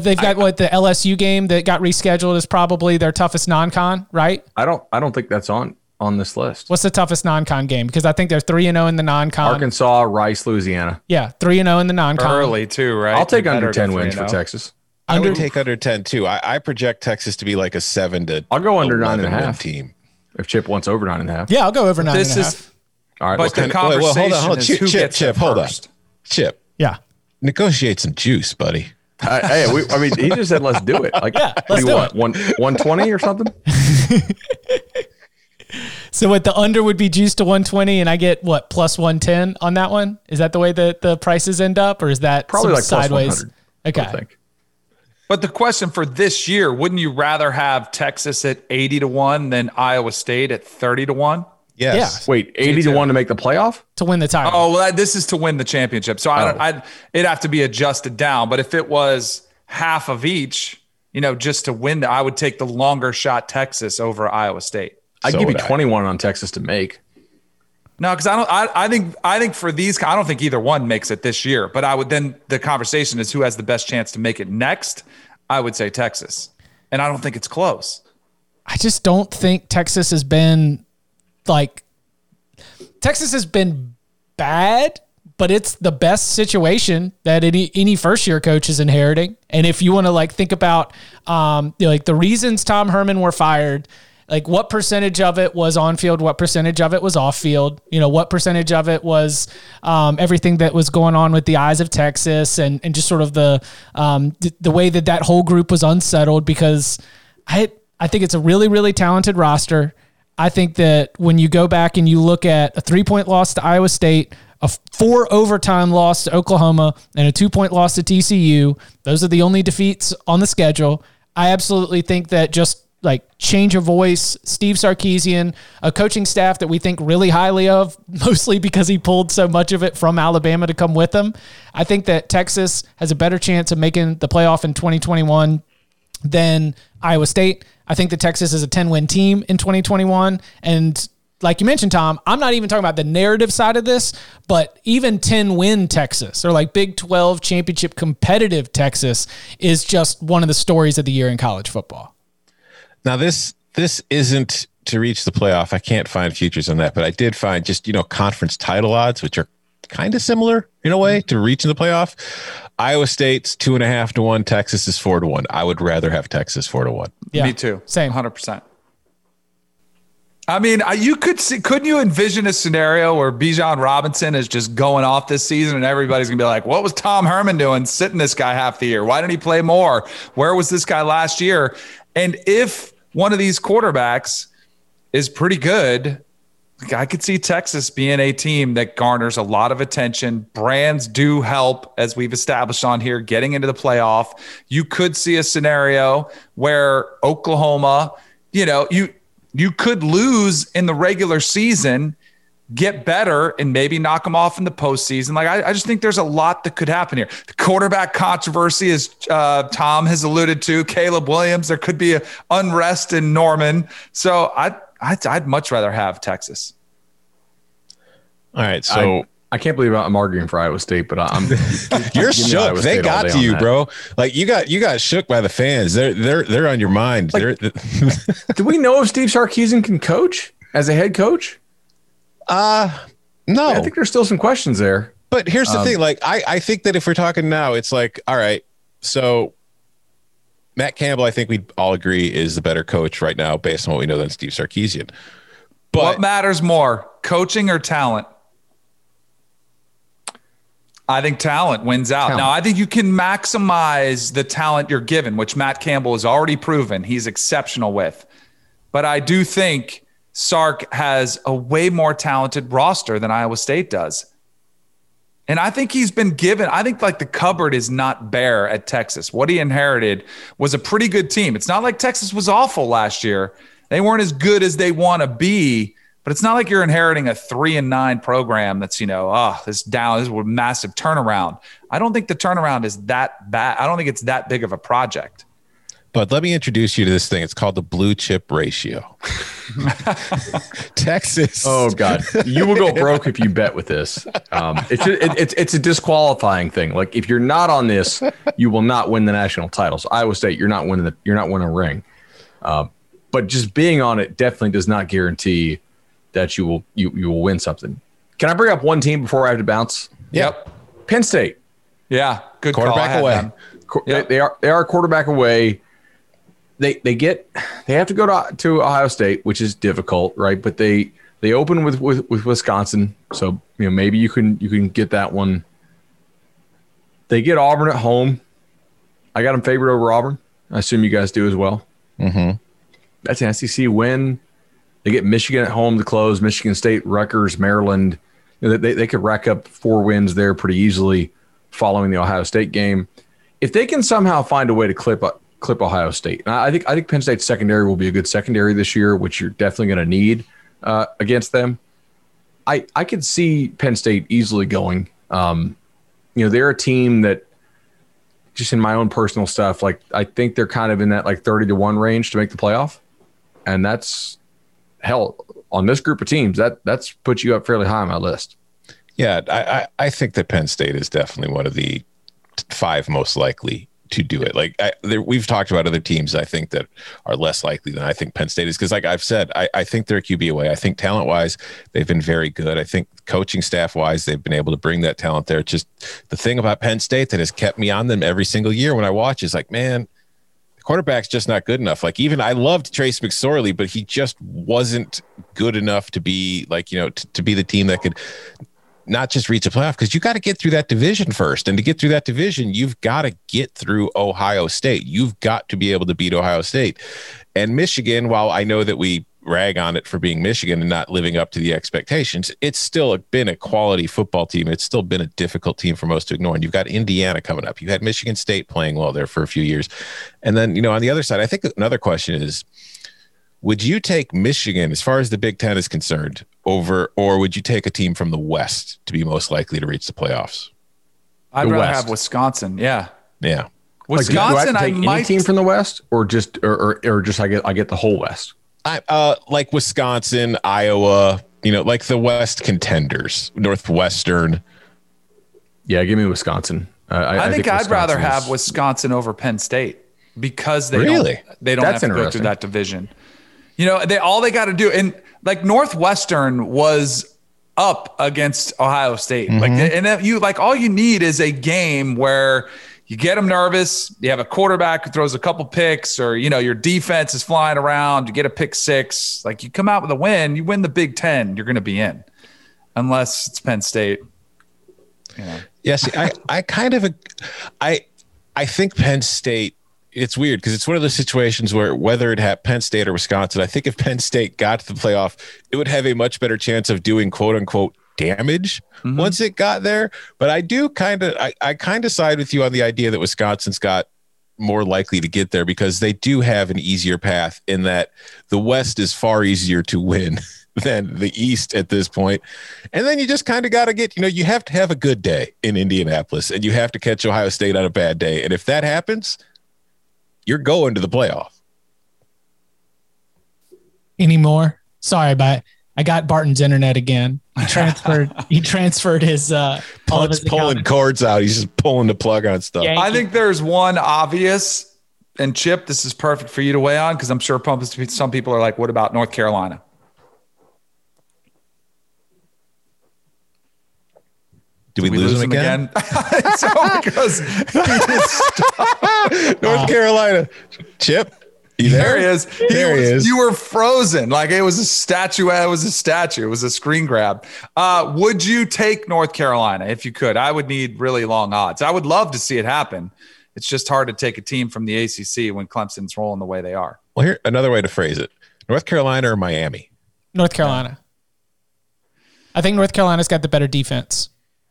They've got the LSU game that got rescheduled is probably their toughest non-con, right? I don't think that's on this list. What's the toughest non-con game? Because I think they're 3-0 in the non-con. Arkansas, Rice, Louisiana. Yeah, 3-0 in the non-con. Early too, right? I'll take under 10 wins for Texas. I would take under 10 too. I project Texas to be like a 7-11. I'll go under 9.5 team if Chip wants over 9.5. Yeah, I'll go over 9.5. All right, but the conversation hold on. Is Chip, hold on. Chip. Yeah. Negotiate some juice, buddy. He just said, let's do it. Like, let's do it. 120 or something? So what, the under would be juiced to 120 and I get what, plus 110 on that one? Is that the way that the prices end up, or is that probably like sideways? Okay. I think. But the question for this year, wouldn't you rather have Texas at 80-1 than Iowa State at 30-1? Yes. Yeah. Wait, 80-1 to make the playoff? To win the title. Oh, well, this is to win the championship. So it'd have to be adjusted down. But if it was half of each, just to win, I would take the longer shot Texas over Iowa State. I'd give you 21 on Texas to make. No, because I don't think either one makes it this year. But I would then the conversation is who has the best chance to make it next. I would say Texas, and I don't think it's close. I just don't think Texas has been bad, but it's the best situation that any first year coach is inheriting. And if you want to think about the reasons Tom Herman were fired. Like, what percentage of it was on field? What percentage of it was off field? What percentage of it was everything that was going on with the eyes of Texas and just sort of the way that whole group was unsettled? Because I think it's a really, really talented roster. I think that when you go back and you look at a 3-point loss to Iowa State, a 4 overtime loss to Oklahoma, and a 2-point loss to TCU, those are the only defeats on the schedule. I absolutely think that just change of voice, Steve Sarkisian, a coaching staff that we think really highly of, mostly because he pulled so much of it from Alabama to come with him. I think that Texas has a better chance of making the playoff in 2021 than Iowa State. I think that Texas is a 10-win team in 2021. And like you mentioned, Tom, I'm not even talking about the narrative side of this, but even 10-win Texas or Big 12 championship competitive Texas is just one of the stories of the year in college football. Now, this isn't to reach the playoff. I can't find futures on that, but I did find just, conference title odds, which are kind of similar in a way to reaching the playoff. Iowa State's 2.5 to 1. Texas is 4 to 1. I would rather have Texas 4 to 1. Yeah, me too. Same, 100%. I mean, you could see, couldn't you envision a scenario where Bijan Robinson is just going off this season and everybody's gonna be like, what was Tom Herman doing sitting this guy half the year? Why didn't he play more? Where was this guy last year? And if one of these quarterbacks is pretty good, I could see Texas being a team that garners a lot of attention. Brands do help, as we've established on here, getting into the playoff. You could see a scenario where Oklahoma, you know, you could lose in the regular season, get better, and maybe knock them off in the postseason. Like, I just think there's a lot that could happen here. The quarterback controversy, as Tom has alluded to, Caleb Williams, there could be an unrest in Norman. So I'd much rather have Texas. All right, so I can't believe I'm arguing for Iowa State, but I'm you're shook. They got to you, bro. Like you got shook by the fans. They're on your mind. Like, do we know if Steve Sarkisian can coach as a head coach? No. Yeah, I think there's still some questions there. But here's the thing. Like I think that if we're talking now, it's like, all right, so Matt Campbell, I think we all agree, is the better coach right now based on what we know than Steve Sarkisian. But what matters more, coaching or talent? I think talent wins out. Now, I think you can maximize the talent you're given, which Matt Campbell has already proven he's exceptional with. But I do think Sark has a way more talented roster than Iowa State does. And I think he's been given – I think, like, the cupboard is not bare at Texas. What he inherited was a pretty good team. It's not like Texas was awful last year. They weren't as good as they want to be, but it's not like you're inheriting a 3-9 program that's, you know, this is a massive turnaround. I don't think the turnaround is that bad. I don't think it's that big of a project. But let me introduce you to this thing. It's called the blue chip ratio. Texas. Oh, God. You will go broke if you bet with this. It's a disqualifying thing. Like, if you're not on this, you will not win the national title. So Iowa State, you're not winning a ring. But just being on it definitely does not guarantee that you will win something. Can I bring up one team before I have to bounce? Yep. Penn State. Yeah. Good quarterback call. Away. Yep. They are a quarterback away. They have to go to Ohio State, which is difficult, right? But they open with Wisconsin, so you know maybe you can get that one. They get Auburn at home. I got them favored over Auburn. I assume you guys do as well. Mm-hmm. That's an SEC win. They get Michigan at home to close. Michigan State, Rutgers, Maryland. You know, they could rack up 4 wins there pretty easily following the Ohio State game. If they can somehow find a way to clip Ohio State, and I think Penn State's secondary will be a good secondary this year, which you're definitely going to need against them. I could see Penn State easily going. You know, they're a team that, just in my own personal stuff, like I think they're kind of in that like 30-1 range to make the playoff, and that's hell on this group of teams. That's put you up fairly high on my list. Yeah, I think that Penn State is definitely one of the 5 most likely to do it. Like we've talked about other teams I think that are less likely than I think Penn State is, because like I've said, I think they're a QB away. I think talent-wise they've been very good. I think coaching staff-wise they've been able to bring that talent there. It's just the thing about Penn State that has kept me on them every single year when I watch is like, man, the quarterback's just not good enough. Like even I loved Trace McSorley, but he just wasn't good enough to be like, you know, to be the team that could – not just reach a playoff, because you got to get through that division first. And to get through that division, you've got to get through Ohio State. You've got to be able to beat Ohio State. And Michigan, while I know that we rag on it for being Michigan and not living up to the expectations, it's still been a quality football team. It's still been a difficult team for most to ignore. And you've got Indiana coming up. You had Michigan State playing well there for a few years. And then, you know, on the other side, I think another question is, would you take Michigan, as far as the Big Ten is concerned, over, or would you take a team from the West to be most likely to reach the playoffs? I'd rather have Wisconsin. Yeah. Yeah. Wisconsin, like, I might team from the West, or just or just I get the whole West. Like Wisconsin, Iowa, you know, like the West contenders, Northwestern. Yeah, give me Wisconsin. I think I'd rather have Wisconsin over Penn State, because they don't have to go through that division. You know, they got to do, and like Northwestern was up against Ohio State. Mm-hmm. Like, and that you like all you need is a game where you get them nervous. You have a quarterback who throws a couple picks, or you know your defense is flying around. You get a pick six. Like you come out with a win, you win the Big Ten. You're going to be in, unless it's Penn State. You know. Yes, I think Penn State. It's weird because it's one of those situations where whether it had Penn State or Wisconsin, I think if Penn State got to the playoff, it would have a much better chance of doing quote unquote damage once it got there. But I do kind of, I kind of side with you on the idea that Wisconsin's got more likely to get there because they do have an easier path in that the West is far easier to win than the East at this point. And then you just kind of got to get, you know, you have to have a good day in Indianapolis and you have to catch Ohio State on a bad day. And if that happens, you're going to the playoff. Anymore? Sorry, but I got Barton's internet again. He transferred his pulling cords out. He's just pulling the plug on stuff. Yeah, I think there's one obvious, and Chip, this is perfect for you to weigh on because I'm sure some people are like, what about North Carolina? Do we lose them again? So because North Carolina, Chip, you there? He is. There he is. You were frozen. Like it was a statue. It was a screen grab. Would you take North Carolina if you could? I would need really long odds. I would love to see it happen. It's just hard to take a team from the ACC when Clemson's rolling the way they are. Well, here another way to phrase it: North Carolina or Miami? North Carolina. I think North Carolina's got the better defense.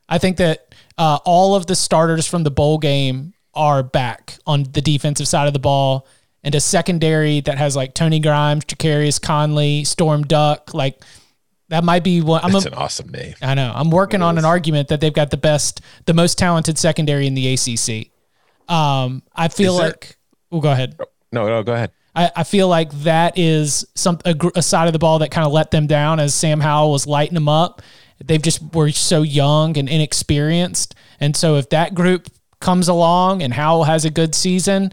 I think that all of the starters from the bowl game are back on the defensive side of the ball, and a secondary that has like Tony Grimes, Ja'Carius Conley, Storm Duck, like that might be one. That's an awesome name. I know. I'm working on an argument that they've got the most talented secondary in the ACC. I feel like. Oh, go ahead. No, go ahead. I feel like that is a side of the ball that kind of let them down as Sam Howell was lighting them up. They've just were so young and inexperienced. And so if that group comes along and Howell has a good season,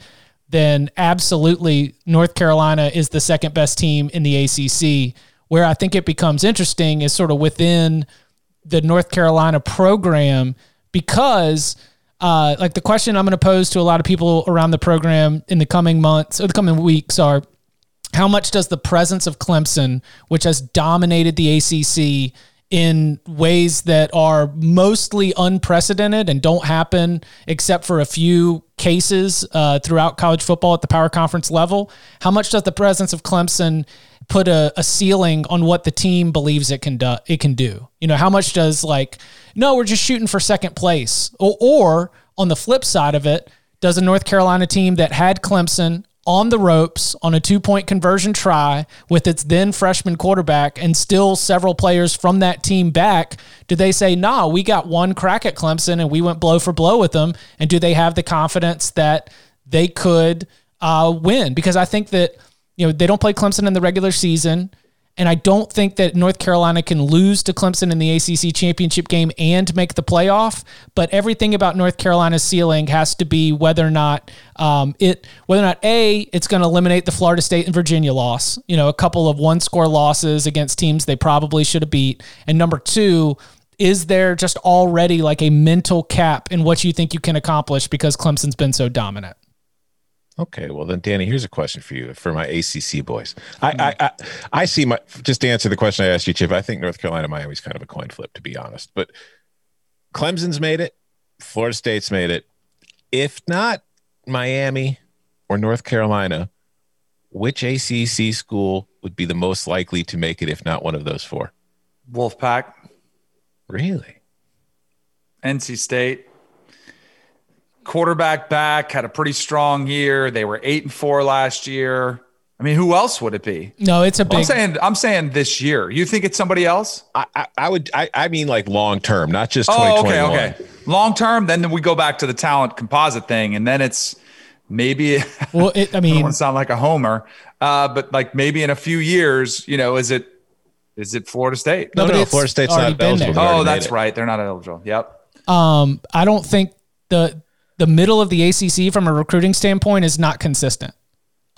then absolutely North Carolina is the second best team in the ACC. Where I think it becomes interesting is sort of within the North Carolina program because like the question I'm going to pose to a lot of people around the program in the coming months or the coming weeks are, how much does the presence of Clemson, which has dominated the ACC in ways that are mostly unprecedented and don't happen except for a few cases throughout college football at the power conference level, how much does the presence of Clemson put a ceiling on what the team believes it can do? You know, how much does like, no, we're just shooting for second place? Or on the flip side of it, does a North Carolina team that had Clemson on the ropes on a 2-point conversion try with its then freshman quarterback and still several players from that team back, do they say, nah, we got one crack at Clemson and we went blow for blow with them? And do they have the confidence that they could win? Because I think that, you know, they don't play Clemson in the regular season. And I don't think that North Carolina can lose to Clemson in the ACC championship game and make the playoff. But everything about North Carolina's ceiling has to be whether or not it's going to eliminate the Florida State and Virginia loss. You know, a couple of one-score losses against teams they probably should have beat. And number two, is there just already like a mental cap in what you think you can accomplish because Clemson's been so dominant? Okay, well then, Danny, here's a question for you, for my ACC boys. I see my, just to answer the question I asked you, Chip, I think North Carolina, Miami's kind of a coin flip, to be honest. But Clemson's made it, Florida State's made it. If not Miami or North Carolina, which ACC school would be the most likely to make it, if not one of those four? Wolfpack. Really? NC State. Quarterback back, had a pretty strong year. They were 8-4 last year. I mean, who else would it be? No, it's a big. I'm saying this year. You think it's somebody else? I mean like long term, not just 2021. Okay. Long term, then we go back to the talent composite thing, and then it's maybe. Well, I mean, I don't want to sound like a homer, but like maybe in a few years, you know, is it Florida State? No, Florida State's not eligible. Oh, that's right, they're not eligible. Yep. I don't think the middle of the ACC from a recruiting standpoint is not consistent.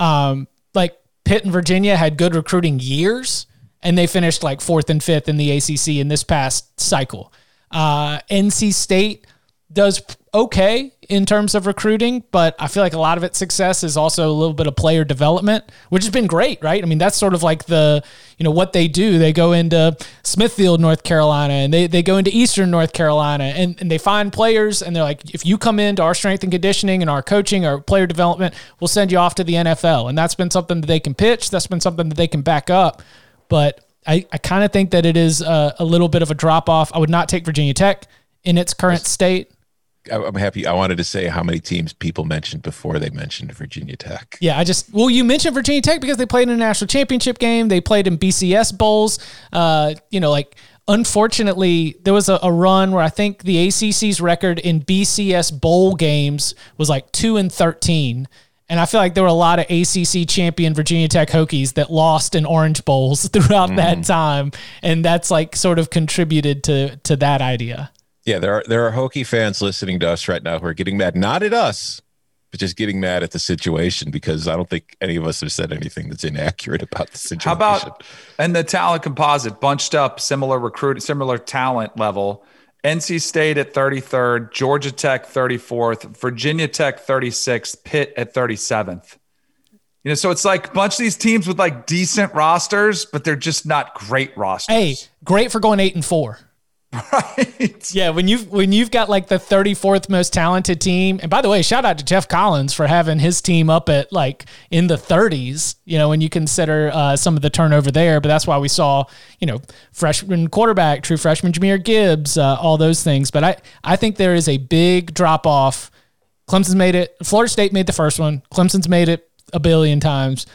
Like Pitt and Virginia had good recruiting years and they finished like 4th and 5th in the ACC in this past cycle. NC State does okay in terms of recruiting, but I feel like a lot of its success is also a little bit of player development, which has been great, right? I mean, that's sort of like the, you know, what they do. They go into Smithfield, North Carolina, and they go into Eastern North Carolina, and they find players, and they're like, if you come into our strength and conditioning and our coaching, our player development, we'll send you off to the NFL. And that's been something that they can pitch. That's been something that they can back up. But I kind of think that it is a little bit of a drop-off. I would not take Virginia Tech in its current state. I'm happy. I wanted to say how many teams people mentioned before they mentioned Virginia Tech. Yeah, you mentioned Virginia Tech because they played in a national championship game. They played in BCS bowls. Unfortunately, there was a run where I think the ACC's record in BCS bowl games was like 2-13. And I feel like there were a lot of ACC champion Virginia Tech Hokies that lost in Orange Bowls throughout that time. And that's like sort of contributed to that idea. Yeah, there are Hokie fans listening to us right now who are getting mad, not at us, but just getting mad at the situation, because I don't think any of us have said anything that's inaccurate about the situation. How about in the talent composite, bunched up, similar talent level, NC State at 33rd, Georgia Tech 34th, Virginia Tech 36th, Pitt at 37th. You know, so it's like a bunch of these teams with like decent rosters, but they're just not great rosters. Hey, great for going 8-4. Right. Yeah, when you've got like the 34th most talented team, and by the way, shout out to Jeff Collins for having his team up at like in the 30s, you know, when you consider some of the turnover there, but that's why we saw, you know, freshman quarterback, true freshman Jahmyr Gibbs, all those things. But I think there is a big drop off. Clemson's made it. Florida State made the first one. Clemson's made it a billion times.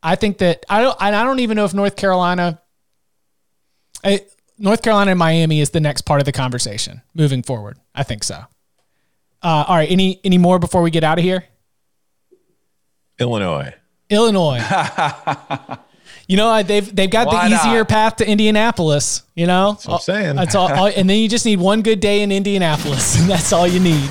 I think that I don't even know if North Carolina and Miami is the next part of the conversation moving forward. I think so. All right. Any more before we get out of here? Illinois. You know, they've got the easier path to Indianapolis, you know? That's what I'm saying. That's all, and then you just need one good day in Indianapolis, and that's all you need.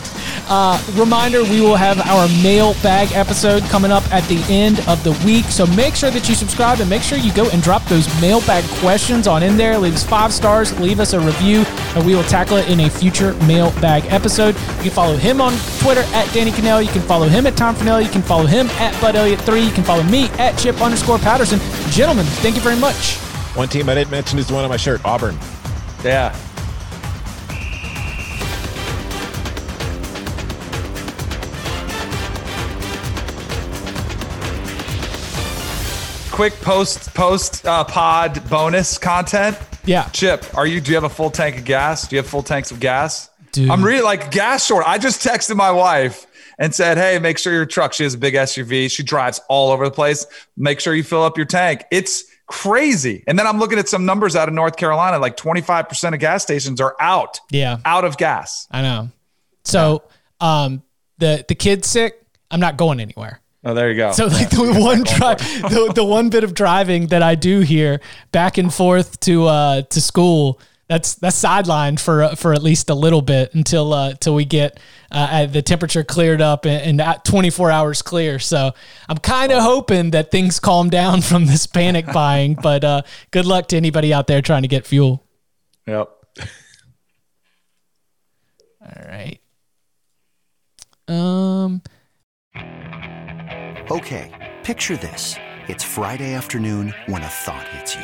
Reminder, we will have our mailbag episode coming up at the end of the week, so make sure that you subscribe and make sure you go and drop those mailbag questions on in there. Leave us 5 stars, leave us a review, and we will tackle it in a future mailbag episode. You can follow him on Twitter at Danny Kanell. You can follow him at Tom Fornelli. You can follow him at Bud Elliott 3. You can follow me at Chip_Patterson. Gentlemen, thank you very much. One team I didn't mention is the one on my shirt, Auburn. Yeah. Quick post pod bonus content. Yeah. Chip, do you have a full tank of gas? Do you have full tanks of gas? Dude, I'm really like gas short. I just texted my wife and said, hey, make sure your truck, she has a big SUV. She drives all over the place. Make sure you fill up your tank. It's crazy. And then I'm looking at some numbers out of North Carolina, like 25% of gas stations are out. Yeah. Out of gas. I know. So the kid's sick. I'm not going anywhere. Oh, there you go. So like the one bit of driving that I do here back and forth to school, that's sidelined for at least a little bit until we get the temperature cleared up and 24 hours clear. So I'm kind of hoping that things calm down from this panic buying, but good luck to anybody out there trying to get fuel. Yep. All right. Okay, picture this. It's Friday afternoon when a thought hits you.